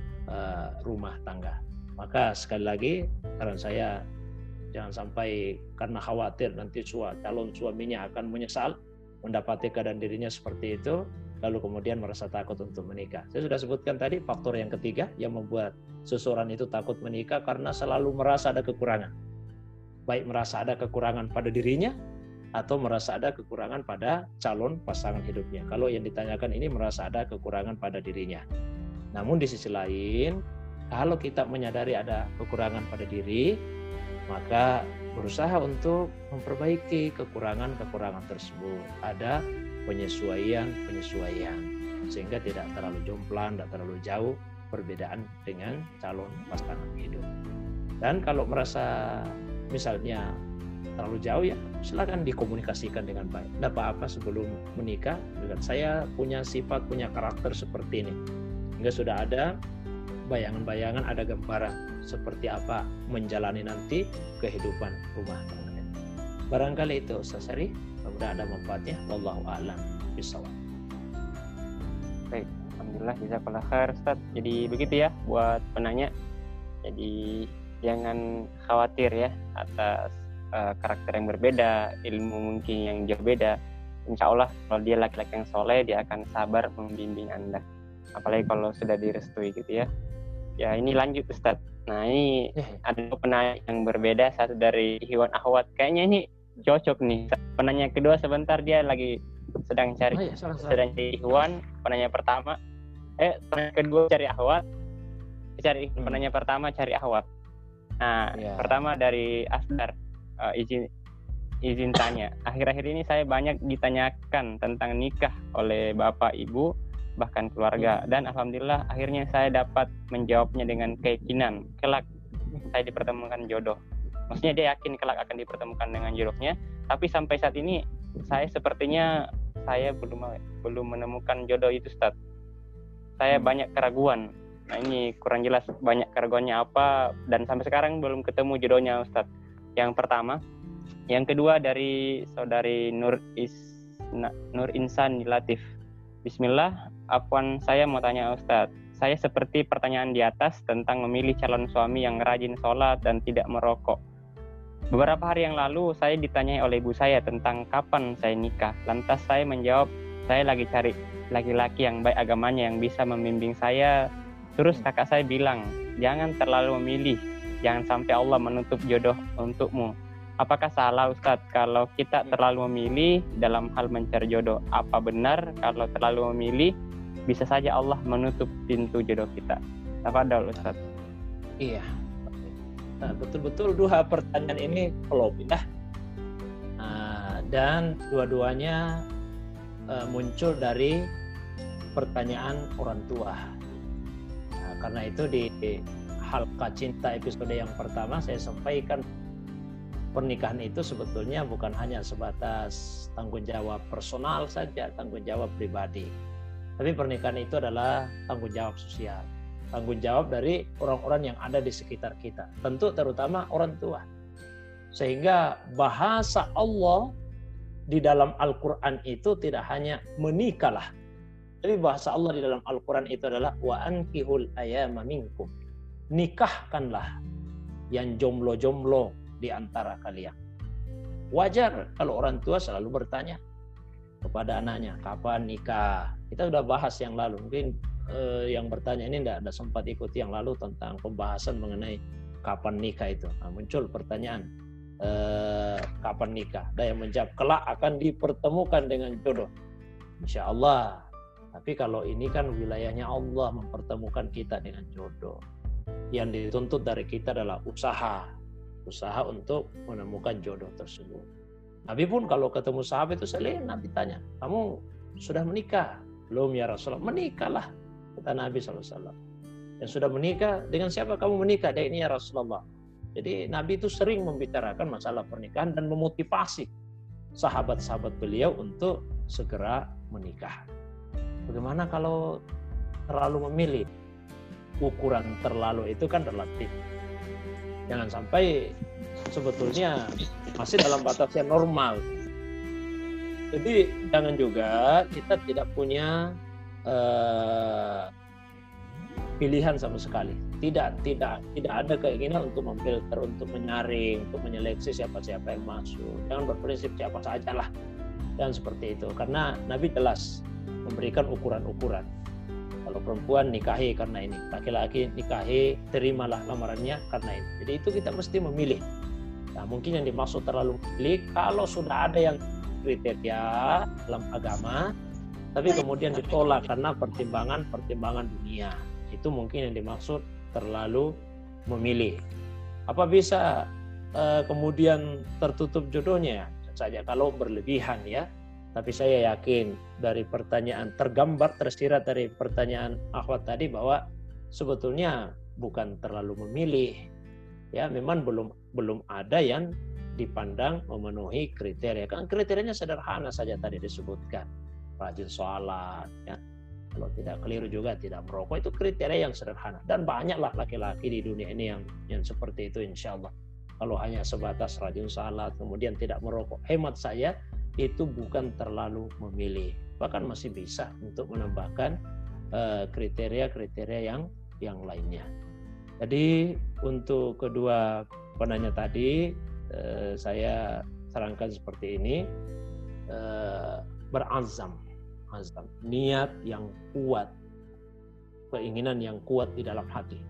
rumah tangga. Maka sekali lagi saran saya, jangan sampai karena khawatir nanti calon suaminya akan menyesal mendapati keadaan dirinya seperti itu, lalu kemudian merasa takut untuk menikah. Saya sudah sebutkan tadi faktor yang ketiga yang membuat seseorang itu takut menikah karena selalu merasa ada kekurangan. Baik merasa ada kekurangan pada dirinya atau merasa ada kekurangan pada calon pasangan hidupnya. Kalau yang ditanyakan ini merasa ada kekurangan pada dirinya. Namun di sisi lain, kalau kita menyadari ada kekurangan pada diri, maka berusaha untuk memperbaiki kekurangan-kekurangan tersebut. Ada penyesuaian-penyesuaian. sehingga tidak terlalu jomplang, tidak terlalu jauh perbedaan dengan calon pasangan hidup. Dan kalau merasa misalnya terlalu jauh, ya silakan dikomunikasikan dengan baik. Tidak apa-apa sebelum menikah, saya punya sifat, punya karakter seperti ini. Hingga sudah ada bayangan-bayangan, ada gambaran seperti apa menjalani nanti kehidupan rumah tangga. Barangkali itu Ustaz Heri, mudah-mudahan ada manfaatnya. Wallahu a'lam bishawab. Baik, alhamdulillah jazakallahu khair Ustaz. Jadi begitu ya buat penanya. Jadi jangan khawatir ya atas karakter yang berbeda, ilmu mungkin yang jauh beda. Insya Allah kalau dia laki-laki yang soleh, dia akan sabar membimbing Anda. Apalagi kalau sudah direstui gitu ya. Ya ini lanjut Ustaz. Nah ini ada penanya yang berbeda, satu dari Iwan Ahwat. Kayaknya ini cocok nih. Penanya kedua sebentar, dia lagi sedang cari. Oh, ya, sedang cari Iwan. Penanya pertama. Penanya kedua cari Ahwat. Cari penanya pertama cari Ahwat. Nah ya. Pertama dari Asdar. Izin tanya. Akhir-akhir ini saya banyak ditanyakan tentang nikah oleh bapak, ibu, bahkan keluarga, dan alhamdulillah akhirnya saya dapat menjawabnya dengan keyakinan kelak saya dipertemukan jodoh. Maksudnya dia yakin kelak akan dipertemukan dengan jodohnya, tapi sampai saat ini saya sepertinya belum menemukan jodoh itu Ustaz. Saya banyak keraguan. Nah ini kurang jelas banyak keraguannya apa, dan sampai sekarang belum ketemu jodohnya Ustaz. Yang pertama. Yang kedua dari saudari Nur Insan Latif. Bismillah, afwan, saya mau tanya Ustaz. Saya seperti pertanyaan di atas tentang memilih calon suami yang rajin sholat dan tidak merokok. Beberapa hari yang lalu saya ditanyai oleh ibu saya tentang kapan saya nikah. Lantas saya menjawab, saya lagi cari laki-laki yang baik agamanya yang bisa membimbing saya. Terus kakak saya bilang, jangan terlalu memilih, jangan sampai Allah menutup jodoh untukmu. Apakah salah Ustadz kalau kita terlalu memilih dalam hal mencari jodoh? Apa benar kalau terlalu memilih bisa saja Allah menutup pintu jodoh kita? Tafadhol Ustadz. Iya. Nah, betul-betul dua pertanyaan ini pelopi. Dan dua-duanya muncul dari pertanyaan orang tua. Nah, karena itu di Halqa Cinta episode yang pertama saya sampaikan, pernikahan itu sebetulnya bukan hanya sebatas tanggung jawab personal saja, tanggung jawab pribadi. Tapi pernikahan itu adalah tanggung jawab sosial, tanggung jawab dari orang-orang yang ada di sekitar kita. Tentu terutama orang tua. Sehingga bahasa Allah di dalam Al-Quran itu tidak hanya menikahlah. Tapi bahasa Allah di dalam Al-Quran itu adalah wa ankihul ayyama minkum. Nikahkanlah yang jomblo-jomblo di antara kalian. Wajar kalau orang tua selalu bertanya kepada anaknya, kapan nikah? Kita sudah bahas yang lalu. Mungkin yang bertanya ini tidak sempat ikuti yang lalu tentang pembahasan mengenai kapan nikah itu. Nah, muncul pertanyaan kapan nikah? Dan yang menjawab kelak akan dipertemukan dengan jodoh. Insya Allah. Tapi kalau ini kan wilayahnya Allah mempertemukan kita dengan jodoh. Yang dituntut dari kita adalah usaha untuk menemukan jodoh tersebut. Nabi pun kalau ketemu sahabat itu selain Nabi tanya, kamu sudah menikah? Belum ya Rasulullah. Menikahlah, kata Nabi SAW. Yang sudah menikah, dengan siapa kamu menikah? Dan ini ya Rasulullah. Jadi Nabi itu sering membicarakan masalah pernikahan dan memotivasi sahabat-sahabat beliau untuk segera menikah. Bagaimana kalau terlalu memilih? Ukuran terlalu itu kan relatif. Jangan sampai sebetulnya masih dalam batas yang normal. Jadi jangan juga kita tidak punya pilihan sama sekali. Tidak ada keinginan untuk memfilter, untuk menyaring, untuk menyeleksi siapa-siapa yang masuk. Jangan berprinsip siapa saja lah. Jangan seperti itu. Karena Nabi jelas memberikan ukuran-ukuran. Kalau perempuan nikahi karena ini, laki-laki nikahi terimalah lamarannya karena ini. Jadi itu kita mesti memilih. Nah mungkin yang dimaksud terlalu memilih kalau sudah ada yang kriteria dalam agama, tapi kemudian ditolak karena pertimbangan dunia. Itu mungkin yang dimaksud terlalu memilih. Apa bisa kemudian tertutup jodohnya? Saja kalau berlebihan ya. Tapi saya yakin dari pertanyaan, tergambar, tersirat dari pertanyaan akhwat tadi bahwa sebetulnya bukan terlalu memilih. Ya, memang belum ada yang dipandang memenuhi kriteria. Kan kriterianya sederhana saja tadi disebutkan. Rajin sholat, ya. Kalau tidak keliru juga tidak merokok, itu kriteria yang sederhana. Dan banyaklah laki-laki di dunia ini yang seperti itu, insya Allah. Kalau hanya sebatas rajin sholat, kemudian tidak merokok, hemat saya itu bukan terlalu memilih. Bahkan masih bisa untuk menambahkan kriteria-kriteria yang lainnya. Jadi untuk kedua penanya tadi, saya sarankan seperti ini, berazam, niat yang kuat, keinginan yang kuat di dalam hati.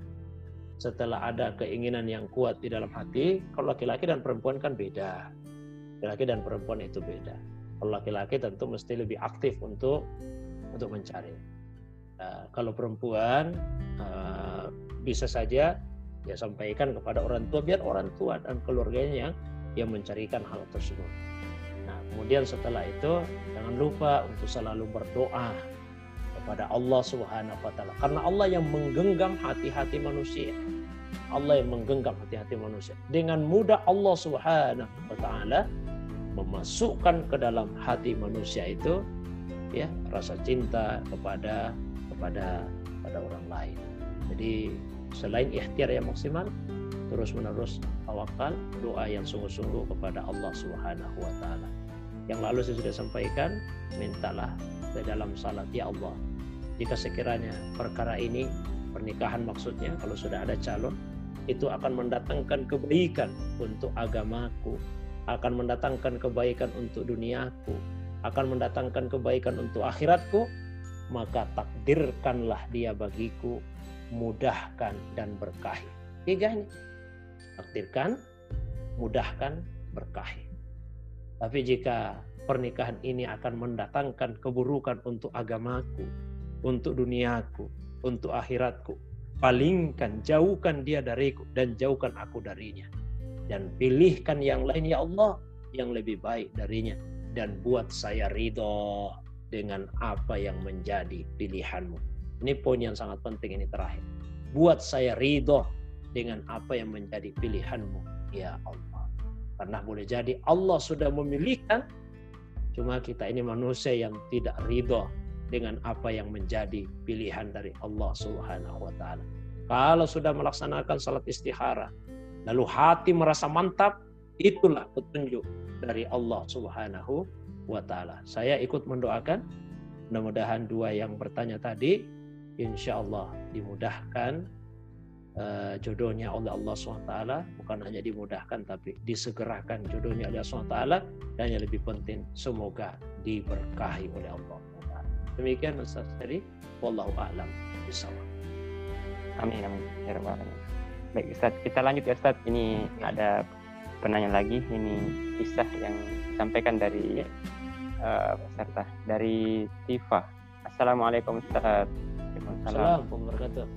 Setelah ada keinginan yang kuat di dalam hati, kalau laki-laki dan perempuan kan beda. Laki-laki dan perempuan itu beda. Kalau laki-laki tentu mesti lebih aktif untuk mencari. Kalau perempuan bisa saja ya sampaikan kepada orang tua, biar orang tua dan keluarganya yang mencarikan hal tersebut. Nah, kemudian setelah itu jangan lupa untuk selalu berdoa kepada Allah Subhanahu wa taala, karena Allah yang menggenggam hati-hati manusia. Allah yang menggenggam hati-hati manusia. Dengan mudah Allah Subhanahu wa taala memasukkan ke dalam hati manusia itu ya rasa cinta kepada orang lain. Jadi selain ikhtiar yang maksimal, terus-menerus tawakal, doa yang sungguh-sungguh kepada Allah Subhanahu wa taala. Yang lalu saya sudah sampaikan, mintalah ke dalam salat, ya Allah, jika sekiranya perkara ini, pernikahan maksudnya, kalau sudah ada calon, itu akan mendatangkan kebaikan untuk agamaku, akan mendatangkan kebaikan untuk duniaku, akan mendatangkan kebaikan untuk akhiratku, maka takdirkanlah dia bagiku, mudahkan dan berkahi. Tiganya, takdirkan, mudahkan, berkahi. Tapi jika pernikahan ini akan mendatangkan keburukan untuk agamaku, untuk duniaku, untuk akhiratku, palingkan, jauhkan dia dariku dan jauhkan aku darinya, dan pilihkan yang lain ya Allah yang lebih baik darinya, dan buat saya ridho dengan apa yang menjadi pilihanmu. Ini poin yang sangat penting ini terakhir. Buat saya ridho dengan apa yang menjadi pilihanmu, ya Allah. Karena boleh jadi Allah sudah memilihkan, cuma kita ini manusia yang tidak ridho dengan apa yang menjadi pilihan dari Allah Subhanahu wa taala. Kalau sudah melaksanakan salat istikharah, lalu hati merasa mantap, itulah petunjuk dari Allah Subhanahu wa taala. Saya ikut mendoakan, mudah-mudahan dua yang bertanya tadi insya Allah dimudahkan jodohnya oleh Allah SWT. Bukan hanya dimudahkan, tapi disegerakan jodohnya oleh Allah SWT. Dan yang lebih penting, semoga diberkahi oleh Allah. Demikian Ustaz Heri. Wallahu a'lam bishawab. Amin, amin. Ya Rabbal alamin. Baik Ustaz, kita lanjut ya Ustaz. Ini ada penanya lagi. Ini kisah yang disampaikan dari peserta, dari Tifa. Assalamualaikum Ustaz. Assalamualaikum warahmatullahi wabarakatuh.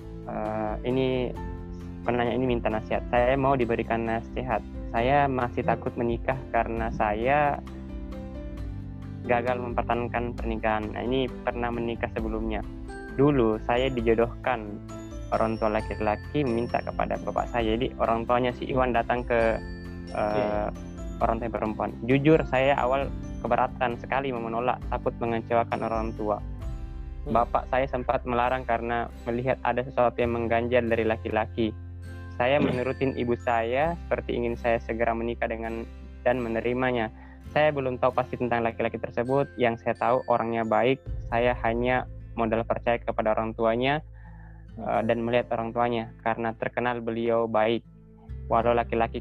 Ini penanya ini minta nasihat. Saya mau diberikan nasihat. Saya masih takut menikah karena saya gagal mempertahankan pernikahan. Nah, ini pernah menikah sebelumnya. Dulu saya dijodohkan, orang tua laki-laki minta kepada bapak saya. Jadi orang tuanya si Iwan datang ke orang tua perempuan. Jujur saya awal keberatan sekali menolak, takut mengecewakan orang tua. Bapak saya sempat melarang karena melihat ada sesuatu yang mengganjal dari laki-laki. Saya menurutin ibu saya seperti ingin saya segera menikah dan menerimanya. Saya belum tahu pasti tentang laki-laki tersebut. Yang saya tahu orangnya baik. Saya hanya modal percaya kepada orang tuanya dan melihat orang tuanya karena terkenal beliau baik. Waktu laki-laki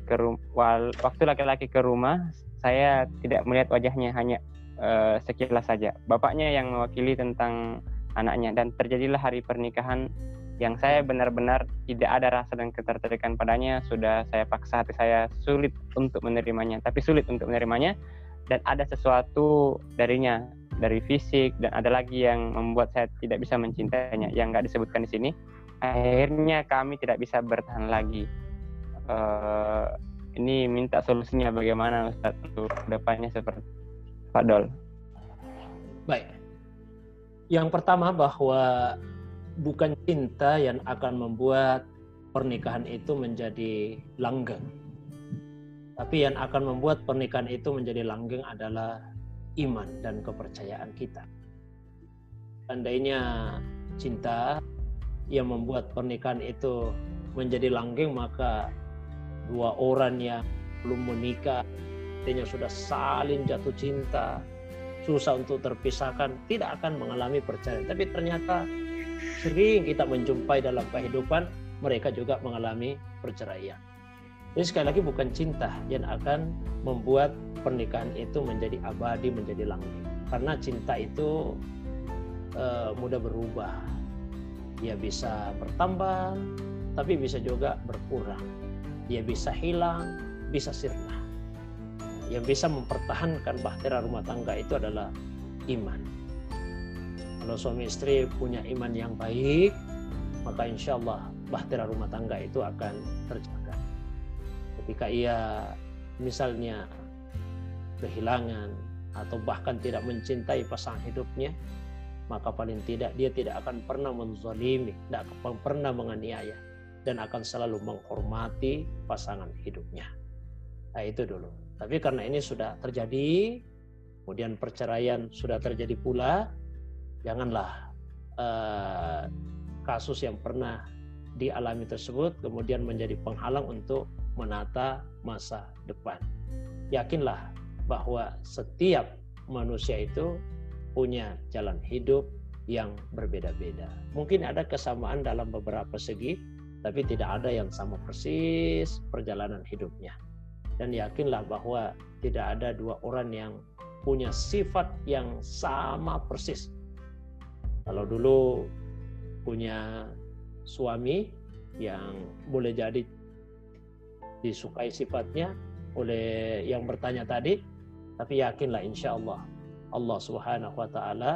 ke rumah, saya tidak melihat wajahnya, hanya sekilas saja. Bapaknya yang mewakili tentang anaknya, dan terjadilah hari pernikahan yang saya benar-benar tidak ada rasa dan ketertarikan padanya. Sudah saya paksa, hati saya sulit untuk menerimanya, dan ada sesuatu darinya, dari fisik, dan ada lagi yang membuat saya tidak bisa mencintainya, yang nggak disebutkan di sini. Akhirnya kami tidak bisa bertahan lagi. Ini minta solusinya bagaimana Ustaz, untuk depannya seperti Pak Dol. Baik. Yang pertama bahwa bukan cinta yang akan membuat pernikahan itu menjadi langgeng. Tapi yang akan membuat pernikahan itu menjadi langgeng adalah iman dan kepercayaan kita. Andainya cinta yang membuat pernikahan itu menjadi langgeng, maka dua orang yang belum menikah, artinya sudah saling jatuh cinta, susah untuk terpisahkan, tidak akan mengalami perceraian. Tapi ternyata sering kita menjumpai dalam kehidupan mereka juga mengalami perceraian. Jadi sekali lagi bukan cinta yang akan membuat pernikahan itu menjadi abadi, menjadi langgeng. Karena cinta itu mudah berubah. Dia bisa bertambah, tapi bisa juga berkurang. Dia bisa hilang, bisa sirna. Yang bisa mempertahankan bahtera rumah tangga itu adalah iman. Kalau suami istri punya iman yang baik, maka insya Allah bahtera rumah tangga itu akan terjaga. Ketika ia misalnya kehilangan atau bahkan tidak mencintai pasangan hidupnya, maka paling tidak dia tidak akan pernah menzalimi, tidak akan pernah menganiaya, dan akan selalu menghormati pasangan hidupnya. Nah itu dulu. Tapi karena ini sudah terjadi, kemudian perceraian sudah terjadi pula, janganlah kasus yang pernah dialami tersebut kemudian menjadi penghalang untuk menata masa depan. Yakinlah bahwa setiap manusia itu punya jalan hidup yang berbeda-beda. Mungkin ada kesamaan dalam beberapa segi, tapi tidak ada yang sama persis perjalanan hidupnya. Dan yakinlah bahwa tidak ada dua orang yang punya sifat yang sama persis. Kalau dulu punya suami yang boleh jadi disukai sifatnya oleh yang bertanya tadi, tapi yakinlah insya Allah, Allah Subhanahu Wa Ta'ala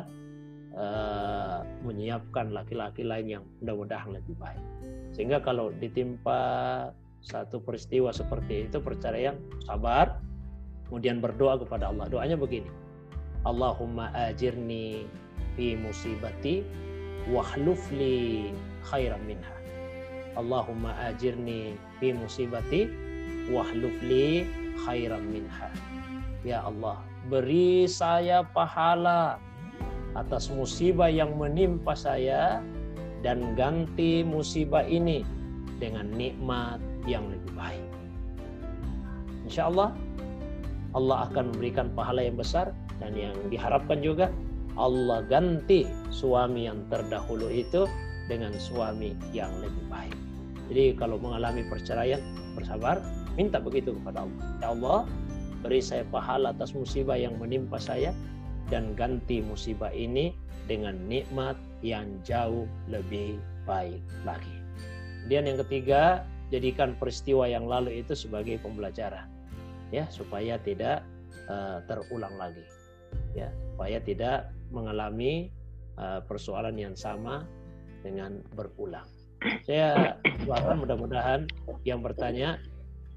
menyiapkan laki-laki lain yang mudah-mudahan lebih baik. Sehingga kalau ditimpa satu peristiwa seperti itu, perceraian, sabar, kemudian berdoa kepada Allah. Doanya begini: Allahumma ajirni fi musibati wahlufli khairan minha. Allahumma ajirni fi musibati wahlufli khairan minha. Ya Allah, beri saya pahala atas musibah yang menimpa saya dan ganti musibah ini dengan nikmat yang lebih baik. Insya Allah, Allah akan memberikan pahala yang besar, dan yang diharapkan juga Allah ganti suami yang terdahulu itu dengan suami yang lebih baik. Jadi kalau mengalami perceraian, bersabar, minta begitu kepada Allah. Ya Allah, beri saya pahala atas musibah yang menimpa saya dan ganti musibah ini dengan nikmat yang jauh lebih baik lagi. Kemudian yang ketiga, jadikan peristiwa yang lalu itu sebagai pembelajaran, ya, supaya tidak terulang lagi, ya, supaya tidak mengalami persoalan yang sama dengan berulang. Saya doakan mudah-mudahan yang bertanya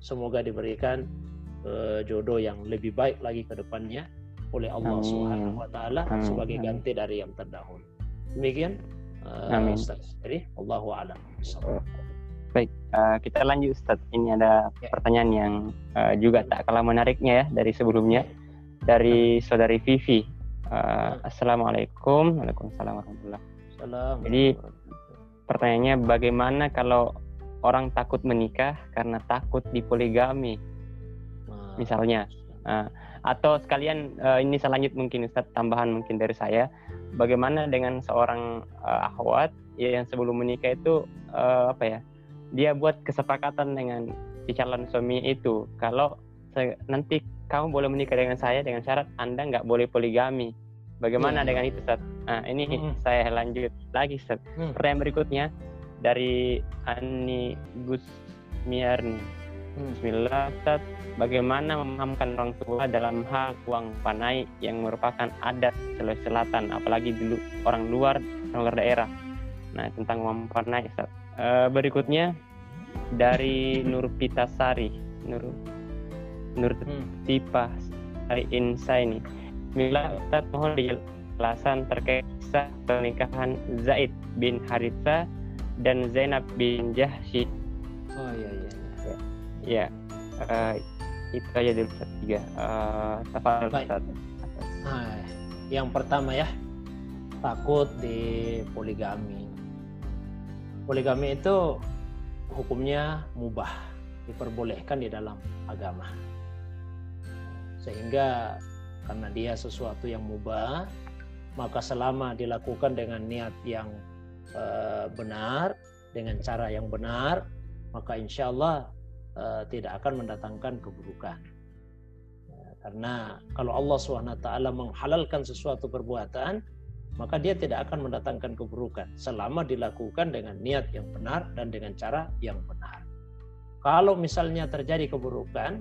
semoga diberikan jodoh yang lebih baik lagi ke depannya oleh Allah Subhanahu Wa Taala sebagai ganti dari yang terdahulu. Demikian, Ustaz. Jadi, Allahu a'lam. Baik, kita lanjut Ustaz. Ini ada pertanyaan yang juga tak kalah menariknya ya dari sebelumnya. Dari saudari Vivi. Assalamualaikum. Waalaikumsalam warahmatullahi wabarakatuh. Jadi pertanyaannya, bagaimana kalau orang takut menikah karena takut dipoligami? Misalnya. Atau sekalian ini saya lanjut mungkin Ustaz, tambahan mungkin dari saya. Bagaimana dengan seorang akhwat yang sebelum menikah itu dia buat kesepakatan dengan si calon suaminya itu, kalau nanti kamu boleh menikah dengan saya dengan syarat Anda nggak boleh poligami. Bagaimana dengan itu, Ustaz? Nah, ini saya lanjut lagi, Ustaz. Pertanyaan berikutnya dari Ani Gusmiarni. Bismillah, Ustaz. Bagaimana memahamkan orang tua dalam hal uang panai yang merupakan adat Sulawesi Selatan, apalagi dulu orang luar daerah? Nah, tentang uang panai, Ustaz. Berikutnya dari Nur Tipa Sari Insa ini. Mila, Ustaz, mohon penjelasan terkait kisah pernikahan Zaid bin Haritsah dan Zainab bin Jahsy. Oh iya iya. Ya. Itu aja dulu tiga. Yang pertama ya, takut di poligami. Poligami itu hukumnya mubah, diperbolehkan di dalam agama. Sehingga karena dia sesuatu yang mubah, maka selama dilakukan dengan niat yang benar, dengan cara yang benar, maka insya Allah tidak akan mendatangkan keburukan. Karena kalau Allah SWT menghalalkan sesuatu perbuatan, maka dia tidak akan mendatangkan keburukan selama dilakukan dengan niat yang benar dan dengan cara yang benar. Kalau misalnya terjadi keburukan,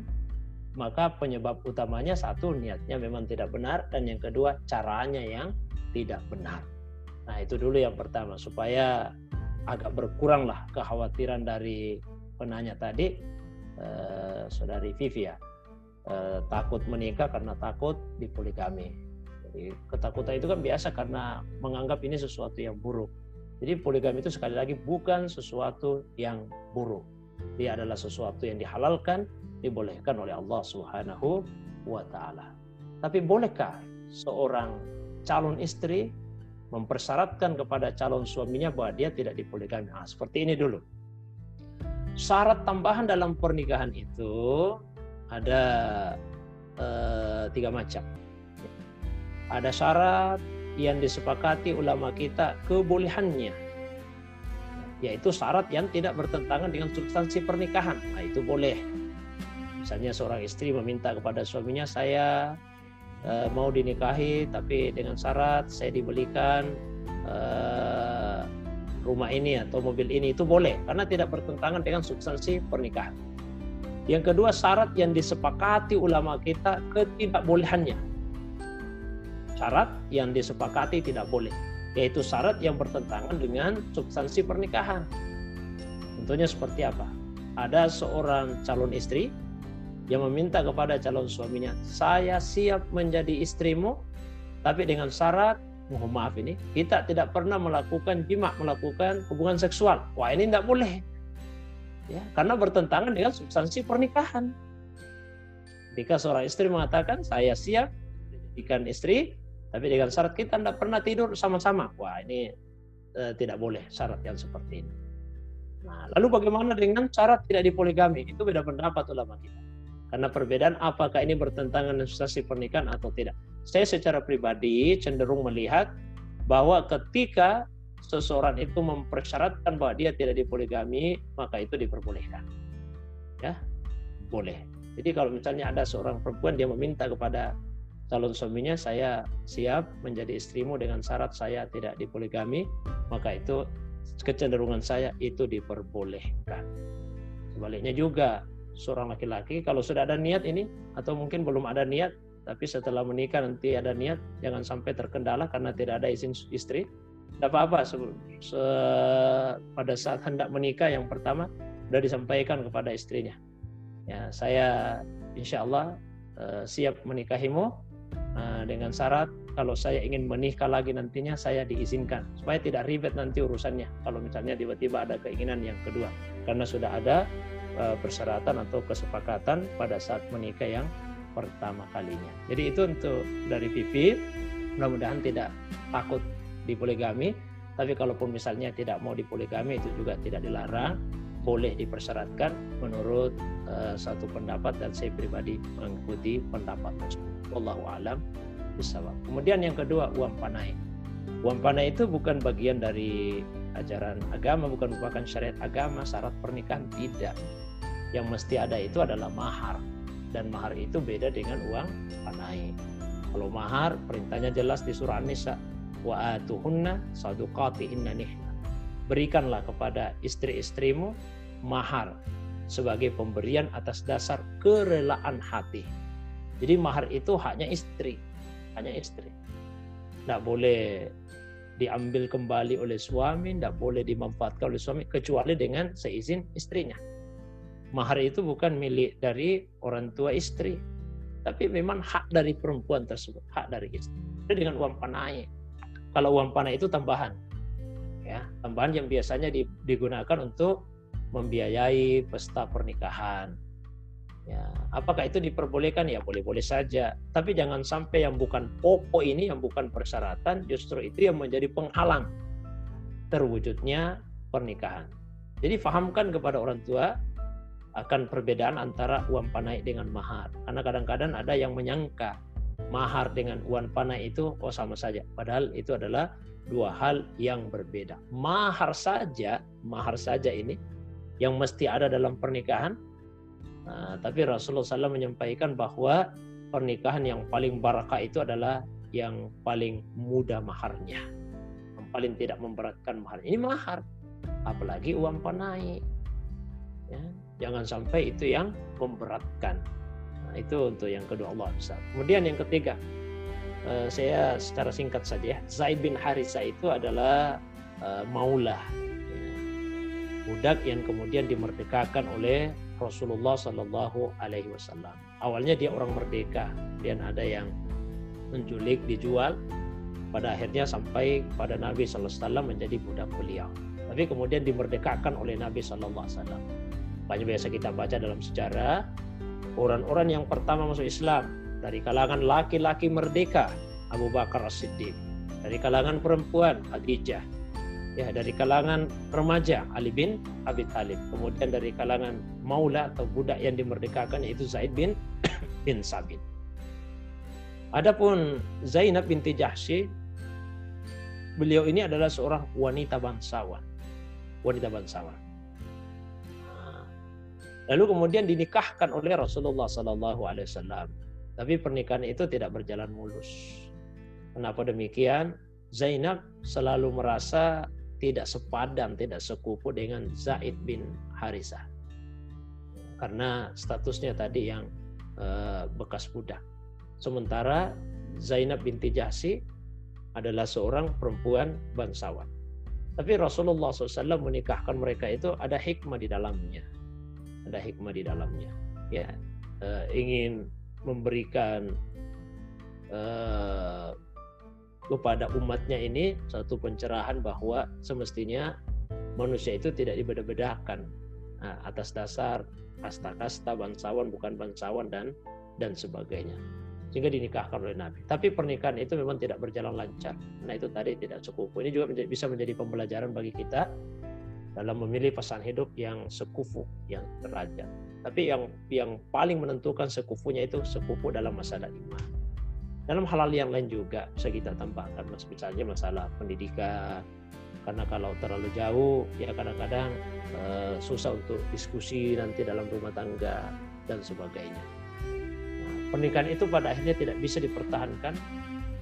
maka penyebab utamanya satu, niatnya memang tidak benar, dan yang kedua caranya yang tidak benar. Nah itu dulu yang pertama, supaya agak berkuranglah kekhawatiran dari penanya tadi, saudari Vivi ya, takut menikah karena takut dipoligami. Jadi ketakutan itu kan biasa karena menganggap ini sesuatu yang buruk. Jadi poligami itu sekali lagi bukan sesuatu yang buruk. Dia adalah sesuatu yang dihalalkan, dibolehkan oleh Allah Subhanahu wa taala. Tapi bolehkah seorang calon istri mempersyaratkan kepada calon suaminya bahwa dia tidak dipoligami? Nah, seperti ini dulu. Syarat tambahan dalam pernikahan itu ada tiga macam. Ada syarat yang disepakati ulama kita kebolehannya, yaitu syarat yang tidak bertentangan dengan substansi pernikahan. Nah itu boleh. Misalnya seorang istri meminta kepada suaminya, saya mau dinikahi tapi dengan syarat saya dibelikan rumah ini atau mobil ini. Itu boleh karena tidak bertentangan dengan substansi pernikahan. Yang kedua, syarat yang disepakati ulama kita ketidakbolehannya. Syarat yang disepakati tidak boleh, yaitu syarat yang bertentangan dengan substansi pernikahan. Tentunya seperti apa? Ada seorang calon istri yang meminta kepada calon suaminya, saya siap menjadi istrimu, tapi dengan syarat, mohon maaf ini, kita tidak pernah melakukan jima, melakukan hubungan seksual. Wah ini tidak boleh, ya, karena bertentangan dengan substansi pernikahan. Ketika seorang istri mengatakan, saya siap jadikan istri, tapi dengan syarat kita tidak pernah tidur sama-sama. Wah ini tidak boleh syarat yang seperti ini. Nah, lalu bagaimana dengan syarat tidak dipoligami? Itu beda pendapat ulama kita. Karena perbedaan apakah ini bertentangan dengan substansi pernikahan atau tidak. Saya secara pribadi cenderung melihat bahwa ketika seseorang itu mempersyaratkan bahwa dia tidak dipoligami, maka itu diperbolehkan. Ya, boleh. Jadi kalau misalnya ada seorang perempuan dia meminta kepada calon suaminya, saya siap menjadi istrimu dengan syarat saya tidak dipoligami, maka itu kecenderungan saya itu diperbolehkan. Sebaliknya juga seorang laki-laki kalau sudah ada niat ini, atau mungkin belum ada niat tapi setelah menikah nanti ada niat, jangan sampai terkendala karena tidak ada izin istri. Tidak apa-apa, pada saat hendak menikah yang pertama sudah disampaikan kepada istrinya, ya, saya insya Allah siap menikahimu dengan syarat kalau saya ingin menikah lagi nantinya saya diizinkan, supaya tidak ribet nanti urusannya kalau misalnya tiba-tiba ada keinginan yang kedua, karena sudah ada persyaratan atau kesepakatan pada saat menikah yang pertama kalinya. Jadi itu untuk dari Vivi, mudah-mudahan tidak takut dipoligami, tapi kalaupun misalnya tidak mau dipoligami itu juga tidak dilarang, boleh dipersyaratkan menurut satu pendapat, dan saya pribadi mengikuti pendapat tersebut. Wallahu a'lam bishawab. Kemudian yang kedua, uang panai. Uang panai itu bukan bagian dari ajaran agama, bukan merupakan syariat agama, syarat pernikahan tidak. Yang mesti ada itu adalah mahar, dan mahar itu beda dengan uang panai. Kalau mahar perintahnya jelas di surah An-Nisa, wa atuhunna saduqatihinna nihna. Berikanlah kepada istri-istrimu mahar sebagai pemberian atas dasar kerelaan hati. Jadi mahar itu haknya istri, hanya istri. Tidak boleh diambil kembali oleh suami, tidak boleh dimanfaatkan oleh suami kecuali dengan seizin istrinya. Mahar itu bukan milik dari orang tua istri, tapi memang hak dari perempuan tersebut, hak dari istri. dengan uang panai. Kalau uang panai itu tambahan, ya, tambahan yang biasanya digunakan untuk membiayai pesta pernikahan. Ya, apakah itu diperbolehkan? Ya boleh-boleh saja. Tapi jangan sampai yang bukan pokok ini, yang bukan persyaratan, justru itu yang menjadi penghalang terwujudnya pernikahan. Jadi fahamkan kepada orang tua akan perbedaan antara uang panai dengan mahar. Karena kadang-kadang ada yang menyangka mahar dengan uang panai itu oh sama saja. Padahal itu adalah dua hal yang berbeda. Mahar saja ini yang mesti ada dalam pernikahan. Nah, tapi Rasulullah SAW menyampaikan bahwa pernikahan yang paling barakah itu adalah yang paling mudah maharnya, yang paling tidak memberatkan mahar. Ini mahar, apalagi uang panai. Ya. Jangan sampai itu yang memberatkan. Nah, itu untuk yang kedua, Allah Ustaz. Kemudian yang ketiga, saya secara singkat saja ya. Zaid bin Haritsah itu adalah maulah, budak yang kemudian dimerdekakan oleh Rasulullah Sallallahu Alaihi Wasallam. Awalnya dia orang merdeka, kemudian ada yang menculik, dijual. Pada akhirnya sampai pada Nabi Sallallahu Alaihi Wasallam menjadi budak beliau. Tapi kemudian dimerdekakan oleh Nabi Sallallahu Alaihi Wasallam. Banyak biasa kita baca dalam sejarah, orang-orang yang pertama masuk Islam dari kalangan laki-laki merdeka, Abu Bakar As-Siddiq. Dari kalangan perempuan, Khadijah. Ya, dari kalangan remaja, Ali bin Abi Thalib. Kemudian dari kalangan maula atau budak yang dimerdekakan yaitu Zaid bin Sabit. Adapun Zainab binti Jahsy, beliau ini adalah seorang wanita bangsawan. Lalu kemudian dinikahkan oleh Rasulullah Sallallahu Alaihi Wasallam. Tapi pernikahan itu tidak berjalan mulus. Kenapa demikian? Zainab selalu merasa tidak sepadan, tidak sekupu dengan Zaid bin Haritsah. Karena statusnya tadi yang bekas budak. Sementara Zainab binti Jahsy adalah seorang perempuan bangsawan. Tapi Rasulullah SAW menikahkan mereka itu ada hikmah di dalamnya. Ya, ingin memberikan kepada umatnya ini satu pencerahan bahwa semestinya manusia itu tidak dibeda-bedakan atas dasar kasta-kasta, bangsawan, bukan bangsawan, dan sebagainya. Sehingga dinikahkan oleh Nabi. Tapi pernikahan itu memang tidak berjalan lancar. Nah, itu tadi tidak sekufu. Ini juga bisa menjadi pembelajaran bagi kita dalam memilih pasangan hidup yang sekufu, yang derajat. Tapi yang paling menentukan sekufunya itu sekufu dalam masalah iman. Dalam hal-hal yang lain juga bisa kita tambahkan, misalnya masalah pendidikan. Karena kalau terlalu jauh, ya kadang-kadang susah untuk diskusi nanti dalam rumah tangga dan sebagainya. Nah, pernikahan itu pada akhirnya tidak bisa dipertahankan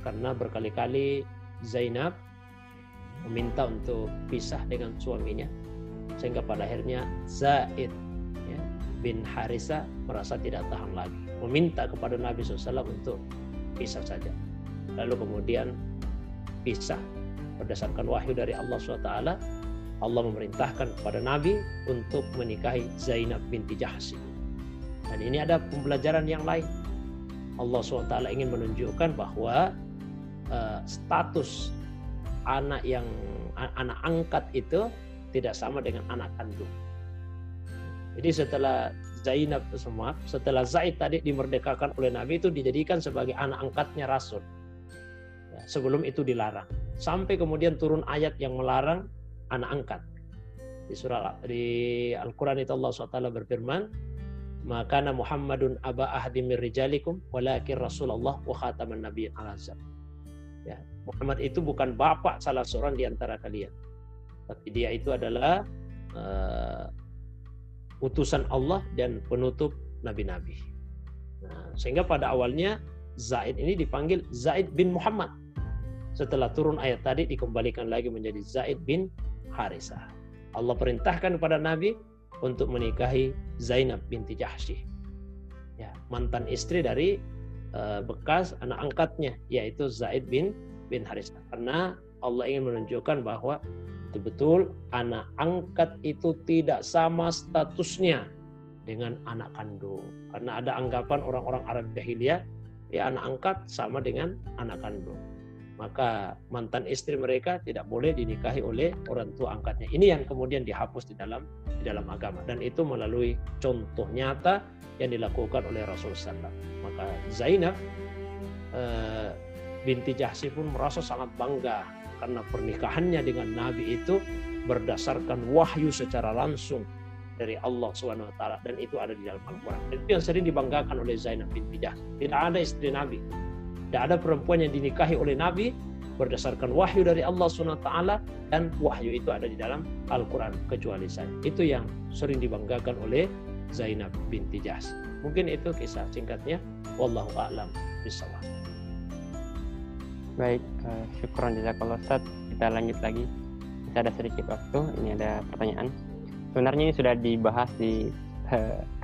karena berkali-kali Zainab meminta untuk pisah dengan suaminya, sehingga pada akhirnya Zaid bin Haritsah merasa tidak tahan lagi, meminta kepada Nabi SAW untuk pisah saja. Lalu kemudian pisah berdasarkan wahyu dari Allah SWT. Allah memerintahkan kepada Nabi untuk menikahi Zainab binti Jahsy. Dan ini ada pembelajaran yang lain. Allah SWT ingin menunjukkan bahwa status anak angkat itu tidak sama dengan anak kandung. Jadi setelah Zaid tadi dimerdekakan oleh Nabi, itu dijadikan sebagai anak angkatnya Rasul. Ya, sebelum itu dilarang. Sampai kemudian turun ayat yang melarang anak angkat. Di Al-Quran itu Allah SWT berfirman, "Maka Muhammadun aba ahdim min rijalikum walakin Rasulullah wa khataman nabiyyin al-azab." Ya, Muhammad itu bukan bapak salah seorang di antara kalian, tapi dia itu adalah utusan Allah dan penutup nabi-nabi. Nah, sehingga pada awalnya Zaid ini dipanggil Zaid bin Muhammad. Setelah turun ayat tadi dikembalikan lagi menjadi Zaid bin Haritsah. Allah perintahkan kepada Nabi untuk menikahi Zainab binti Jahsy, ya, mantan istri dari bekas anak angkatnya yaitu Zaid bin Haritsah. Karena Allah ingin menunjukkan bahwa betul-betul anak angkat itu tidak sama statusnya dengan anak kandung. Karena ada anggapan orang-orang Arab jahiliyah ya anak angkat sama dengan anak kandung. Maka mantan istri mereka tidak boleh dinikahi oleh orang tua angkatnya. Ini yang kemudian dihapus di dalam agama. Dan itu melalui contoh nyata yang dilakukan oleh Rasulullah SAW. Maka Zainab binti Jahsy pun merasa sangat bangga karena pernikahannya dengan Nabi itu berdasarkan wahyu secara langsung dari Allah SWT, dan itu ada di dalam Al-Quran. Itu yang sering dibanggakan oleh Zainab binti Jahsy. Tidak ada istri Nabi, tidak ada perempuan yang dinikahi oleh Nabi berdasarkan wahyu dari Allah SWT, dan wahyu itu ada di dalam Al-Quran kecuali saya. Itu yang sering dibanggakan oleh Zainab binti Jahsy. Mungkin itu kisah singkatnya. Wallahu a'lam bishawab. Baik, syukron jazakallah Ustaz. Kita lanjut lagi. Kita ada sedikit waktu. Ini ada pertanyaan. Sebenarnya ini sudah dibahas di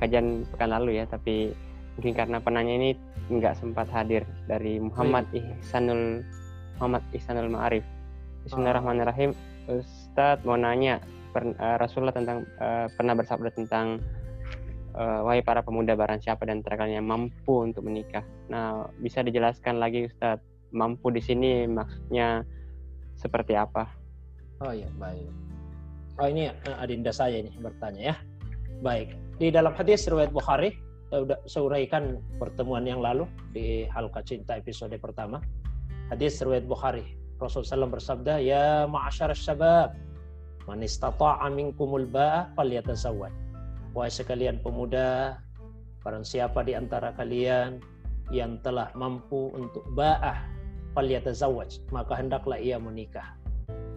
kajian pekan lalu ya, tapi mungkin karena penanya ini nggak sempat hadir, dari Muhammad Ihsanul Ma'arif. Bismillahirrahmanirrahim. Ustadz mau nanya, Rasulullah pernah bersabda tentang wahai para pemuda, barang siapa dan terkalanya mampu untuk menikah. Nah, bisa dijelaskan lagi Ustadz, mampu di sini maksudnya seperti apa? Oh ya, baik. Oh, ini adinda saya ini bertanya ya. Baik, di dalam hadis riwayat Bukhari, saya uraikan pertemuan yang lalu di Halqa Cinta episode pertama. Hadis riwayat Bukhari, Rasulullah SAW bersabda, ya ma'asyarasy syabab, man istata'a minkumul ba'a falyatazawwaj. Wahai sekalian pemuda, barang siapa di antara kalian yang telah mampu untuk ba'ah, falyatazawwaj, maka hendaklah ia menikah.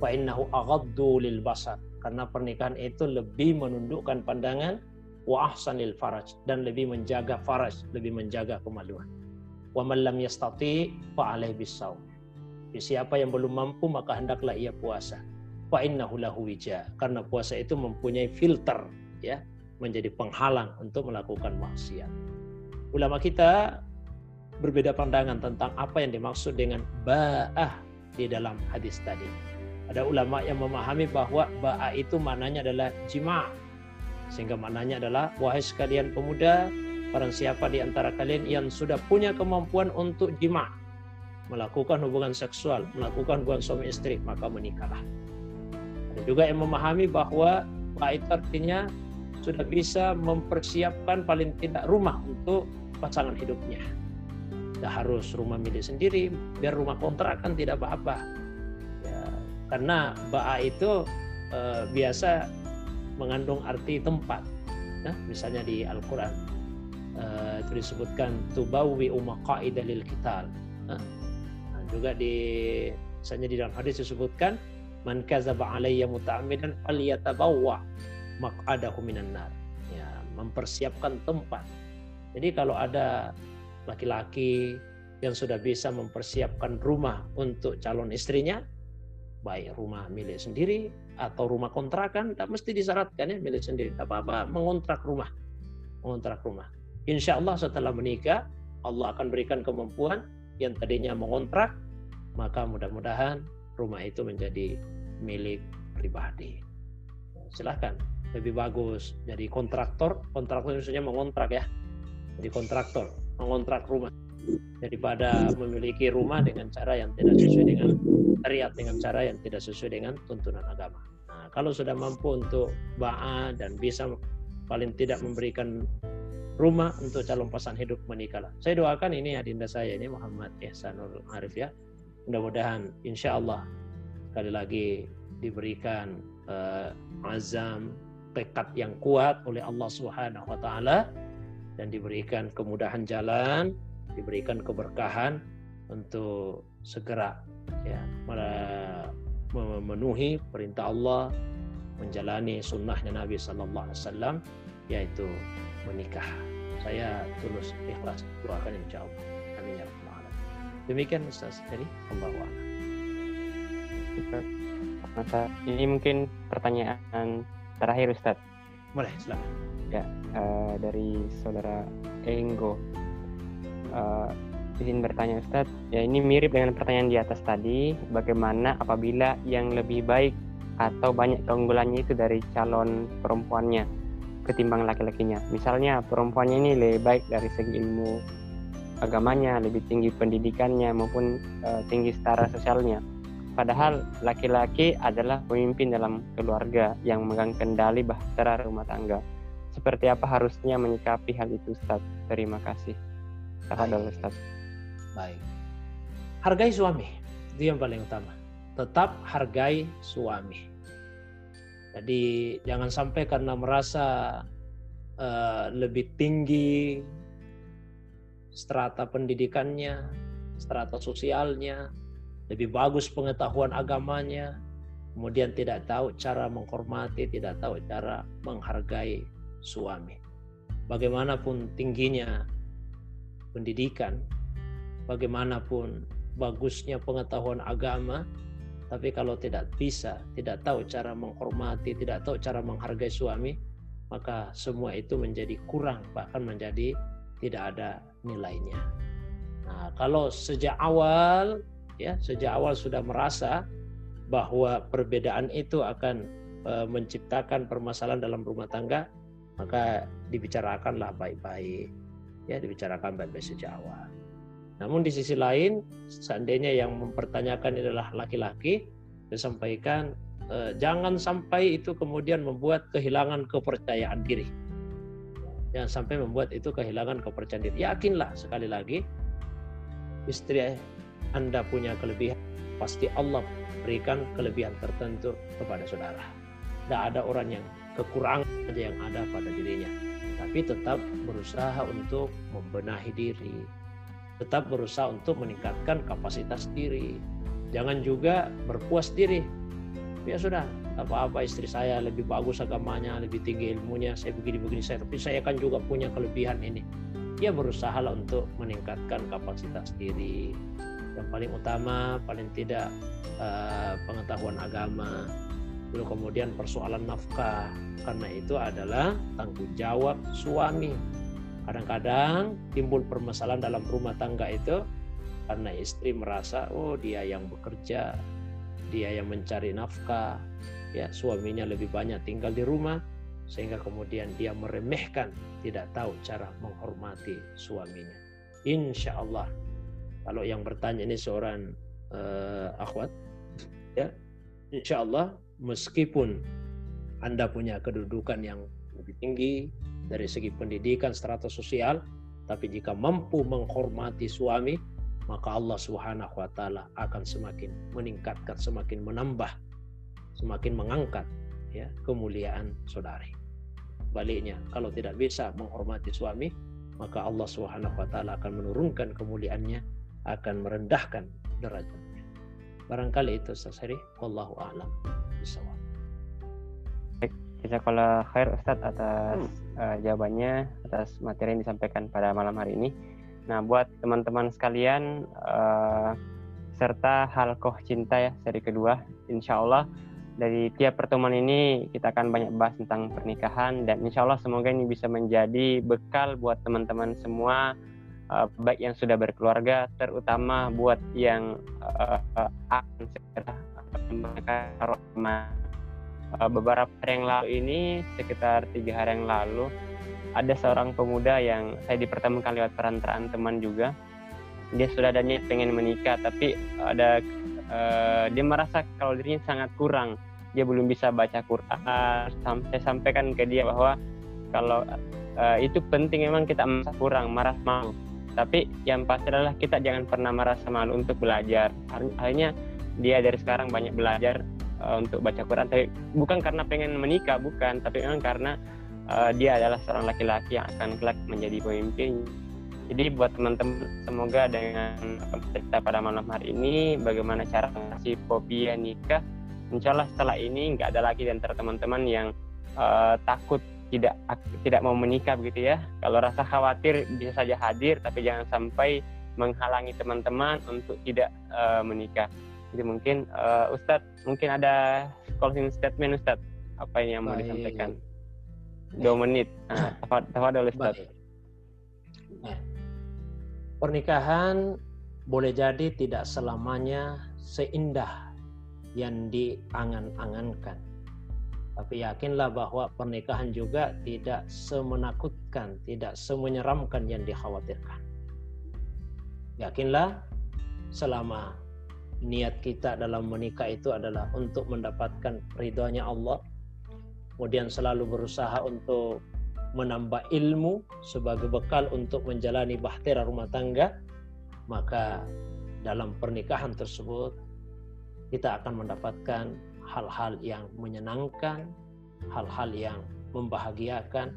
Fa innahu aghaddu lil basar, karena pernikahan itu lebih menundukkan pandangan, wa ahsanil faraj, dan lebih menjaga faraj, lebih menjaga kemaluan. Wa man lam yastati fa alaihi bisawm. Siapa yang belum mampu maka hendaklah ia puasa. Fa innahu lahu wija, karena puasa itu mempunyai filter ya, menjadi penghalang untuk melakukan maksiat. Ulama kita berbeda pandangan tentang apa yang dimaksud dengan ba'ah di dalam hadis tadi. Ada ulama yang memahami bahwa ba'ah itu maknanya adalah jima'. Sehingga maknanya adalah, wahai sekalian pemuda, barang siapa di antara kalian yang sudah punya kemampuan untuk jima', melakukan hubungan seksual, melakukan hubungan suami istri, maka menikahlah. Ada juga yang memahami bahwa ba'ah itu artinya sudah bisa mempersiapkan paling tidak rumah untuk pasangan hidupnya. Tidak harus rumah milik sendiri, biar rumah kontrakan tidak apa-apa. Ya, karena ba'ah itu biasa mengandung arti tempat. Nah, misalnya di Al-Quran itu disebutkan tubawwi umaqaida lil qital. Nah, juga misalnya di dalam hadis disebutkan man kadzaba alayya muta'ammidan falyatabawwa maq'adahu minan nar. Ya, mempersiapkan tempat. Jadi kalau ada laki-laki yang sudah bisa mempersiapkan rumah untuk calon istrinya, baik rumah milik sendiri atau rumah kontrakan, tak mesti disyaratkan ya milik sendiri, tak apa-apa mengontrak rumah. Insya Allah setelah menikah Allah akan berikan kemampuan, yang tadinya mengontrak maka mudah-mudahan rumah itu menjadi milik pribadi. Silahkan, lebih bagus jadi kontraktor maksudnya mengontrak ya, jadi kontraktor mengontrak rumah daripada memiliki rumah dengan cara yang tidak sesuai dengan syariat, dengan cara yang tidak sesuai dengan tuntunan agama. Nah, kalau sudah mampu untuk ba'ah dan bisa paling tidak memberikan rumah untuk calon pasangan hidup, menikahlah. Saya doakan ini adinda saya ini Muhammad Ihsanul Arif ya. Mudah-mudahan insya Allah sekali lagi diberikan azam, tekad yang kuat oleh Allah Subhanahu wa taala, dan diberikan kemudahan jalan, diberikan keberkahan untuk segera ya memenuhi perintah Allah, menjalani sunnahnya Nabi Sallallahu Alaihi Wasallam, yaitu menikah. Saya tulus ikhlas doakan insya Allah. Amin ya rabbal alamin. Demikian Ustaz Heri. Allahu akbar. Ini mungkin pertanyaan terakhir Ustaz. Boleh, silakan. Ya, dari saudara Enggo. Izin bertanya Ustaz, ya ini mirip dengan pertanyaan di atas tadi, bagaimana apabila yang lebih baik atau banyak keunggulannya itu dari calon perempuannya ketimbang laki-lakinya. Misalnya perempuannya ini lebih baik dari segi ilmu agamanya, lebih tinggi pendidikannya maupun tinggi setara sosialnya. Padahal laki-laki adalah pemimpin dalam keluarga yang memegang kendali bahtera rumah tangga. Seperti apa harusnya menyikapi hal itu, Ustaz? Terima kasih. Tafadhol, Ustaz. Baik. Hargai suami, itu yang paling utama. Tetap hargai suami. Jadi jangan sampai karena merasa lebih tinggi strata pendidikannya, strata sosialnya, lebih bagus pengetahuan agamanya, kemudian tidak tahu cara menghormati, tidak tahu cara menghargai suami. Bagaimanapun tingginya pendidikan, bagaimanapun bagusnya pengetahuan agama, tapi kalau tidak bisa, tidak tahu cara menghormati, tidak tahu cara menghargai suami, maka semua itu menjadi kurang, bahkan menjadi tidak ada nilainya. Nah, kalau sejak awal sudah merasa bahwa perbedaan itu akan menciptakan permasalahan dalam rumah tangga, maka dibicarakanlah baik-baik, ya, dibicarakan baik-baik sejak awal. Namun di sisi lain, seandainya yang mempertanyakan adalah laki-laki, disampaikan, jangan sampai itu kemudian membuat kehilangan kepercayaan diri. Jangan sampai membuat itu kehilangan kepercayaan diri. Yakinlah sekali lagi, istri Anda punya kelebihan, pasti Allah berikan kelebihan tertentu kepada saudara. Tidak ada orang yang kekurangan saja yang ada pada dirinya. Tapi tetap berusaha untuk membenahi diri. Tetap berusaha untuk meningkatkan kapasitas diri. Jangan juga berpuas diri. Ya sudah, apa-apa istri saya lebih bagus agamanya, lebih tinggi ilmunya, saya begini-begini, tapi saya kan juga punya kelebihan ini. Ya berusahalah untuk meningkatkan kapasitas diri. Yang paling utama, paling tidak pengetahuan agama. Lalu kemudian persoalan nafkah, karena itu adalah tanggung jawab suami. Kadang-kadang timbul permasalahan dalam rumah tangga itu karena istri merasa, oh dia yang bekerja, dia yang mencari nafkah, ya suaminya lebih banyak tinggal di rumah, sehingga kemudian dia meremehkan, tidak tahu cara menghormati suaminya. Insya Allah, kalau yang bertanya ini seorang akhwat, ya, insya Allah meskipun Anda punya kedudukan yang lebih tinggi dari segi pendidikan, strata sosial, tapi jika mampu menghormati suami, maka Allah Subhanahu wa taala akan semakin meningkatkan, semakin menambah, semakin mengangkat, ya, kemuliaan saudari. Baliknya, kalau tidak bisa menghormati suami, maka Allah Subhanahu wa taala akan menurunkan kemuliaannya, akan merendahkan derajatnya. Barangkali itu Ustaz Heri, wallahu a'lam bishawab. Jazakallah khair Ustaz atas jawabannya, atas materi yang disampaikan pada malam hari ini. Nah, buat teman-teman sekalian, serta Halqah Cinta, ya, seri kedua, insya Allah dari tiap pertemuan ini kita akan banyak bahas tentang pernikahan, dan insya Allah semoga ini bisa menjadi bekal buat teman-teman semua, baik yang sudah berkeluarga, terutama buat yang akan segera menikah. Beberapa hari yang lalu ini, sekitar 3 hari yang lalu, ada seorang pemuda yang saya dipertemukan lewat perantaraan teman juga. Dia sudah ada niat pengen menikah, tapi dia merasa kalau dirinya sangat kurang. Dia belum bisa baca Quran. Saya sampaikan ke dia bahwa kalau itu penting, memang kita merasa kurang, merasa malu. Tapi yang pasti adalah kita jangan pernah merasa malu untuk belajar. Akhirnya dia dari sekarang banyak belajar untuk baca Quran. Tapi bukan karena pengen menikah, bukan, tapi memang karena dia adalah seorang laki-laki yang akan kelak menjadi pemimpin. Jadi buat teman-teman, semoga dengan cerita pada malam hari ini, bagaimana cara mengatasi fobia nikah, insya Allah setelah ini nggak ada lagi di antara teman-teman yang takut tidak mau menikah, begitu ya. Kalau rasa khawatir bisa saja hadir, tapi jangan sampai menghalangi teman-teman untuk tidak menikah. Jadi mungkin Ustadz, mungkin ada closing statement Ustadz, apa yang mau disampaikan? 2 menit. Tafadhol Ustaz. Nah, pernikahan boleh jadi tidak selamanya seindah yang diangan-angankan. Tapi yakinlah bahwa pernikahan juga tidak semenakutkan, tidak semenyeramkan yang dikhawatirkan. Yakinlah, selama niat kita dalam menikah itu adalah untuk mendapatkan ridhonya Allah, kemudian selalu berusaha untuk menambah ilmu sebagai bekal untuk menjalani bahtera rumah tangga, maka dalam pernikahan tersebut kita akan mendapatkan hal-hal yang menyenangkan, hal-hal yang membahagiakan,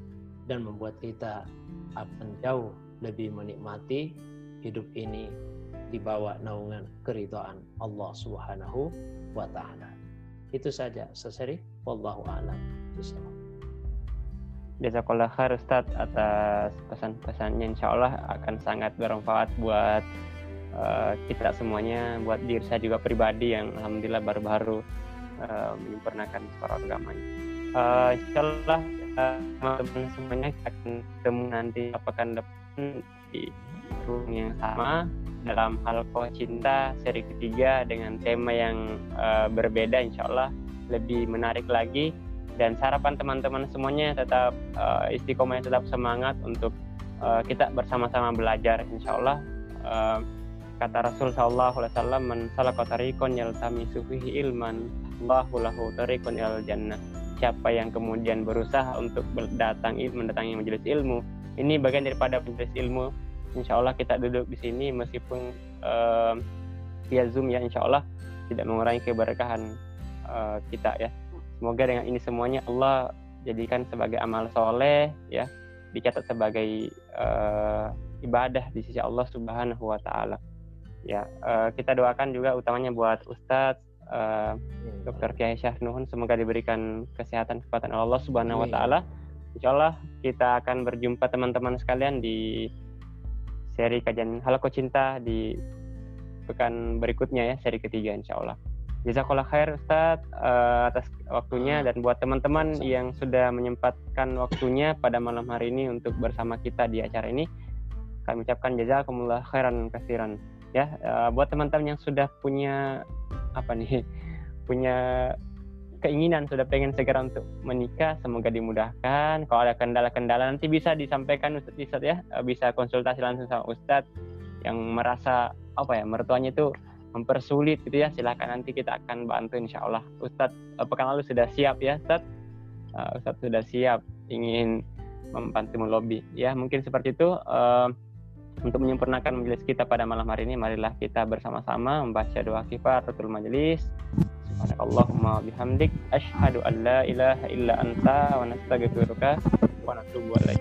dan membuat kita akan jauh lebih menikmati hidup ini di bawah naungan keridhaan Allah Subhanahu wa taala. Itu saja, Seseri. Wallahu a'lam. Jazakallah khair Ustaz atas pesan-pesannya, insyaallah akan sangat bermanfaat buat kita semuanya, buat diri saya juga pribadi yang alhamdulillah baru-baru menyempurnakan secara agamanya. Insyaallah teman-teman semuanya akan ketemu nanti apakan depan di room yang sama dalam Halqa Cinta seri ketiga dengan tema yang berbeda, insyaallah lebih menarik lagi, dan harapan teman-teman semuanya tetap istiqomah, tetap semangat untuk kita bersama-sama belajar, insyaallah. Kata Rasul sallallahu alaihi wasallam, "Man salaka tariqan yaltamisu fihi ilman, Allahu lahu tariqan ilal jannah." Siapa yang kemudian berusaha untuk mendatangi majelis ilmu, ini bagian daripada majelis ilmu. Insyaallah kita duduk di sini meskipun via Zoom ya, insyaallah tidak mengurangi keberkahan kita ya. Semoga dengan ini semuanya Allah jadikan sebagai amal soleh ya, dicatat sebagai ibadah di sisi Allah Subhanahu wa taala. Ya, kita doakan juga utamanya buat Ustaz Dr. Syahrir Nuhun, semoga diberikan kesehatan kekuatan Allah Subhanahu wa taala. Insyaallah kita akan berjumpa teman-teman sekalian di seri kajian Halqa Cinta di pekan berikutnya ya, seri ketiga insyaallah. Jazakallah khair Ustaz atas waktunya, dan buat teman-teman yang sudah menyempatkan waktunya pada malam hari ini untuk bersama kita di acara ini, kami ucapkan jazakumullah khairan katsiran ya. Buat teman-teman yang sudah punya keinginan, sudah pengen segera untuk menikah, semoga dimudahkan. Kalau ada kendala-kendala nanti bisa disampaikan Ustaz ya, bisa konsultasi langsung sama Ustaz. Yang merasa mertuanya itu mempersulit gitu ya, silakan nanti kita akan bantu insyaallah. Ustaz pekan lalu sudah siap ya Ustaz. Ustaz sudah siap ingin membantu melobi ya, mungkin seperti itu. Untuk menyempurnakan majelis kita pada malam hari ini, marilah kita bersama-sama membaca doa kifaratul majelis. Subhanakallahumma bihamdik asyhadu an la ilaha illa anta wa nastaghfiruka wa natubu ilaik.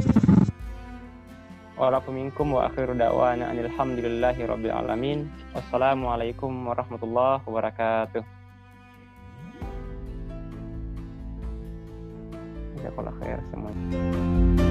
Wa lakum minkum wa akhiru da'wana anil hamdulillahi rabbil alamin. Wassalamualaikum warahmatullahi wabarakatuh. Jazakallahu khair semuanya.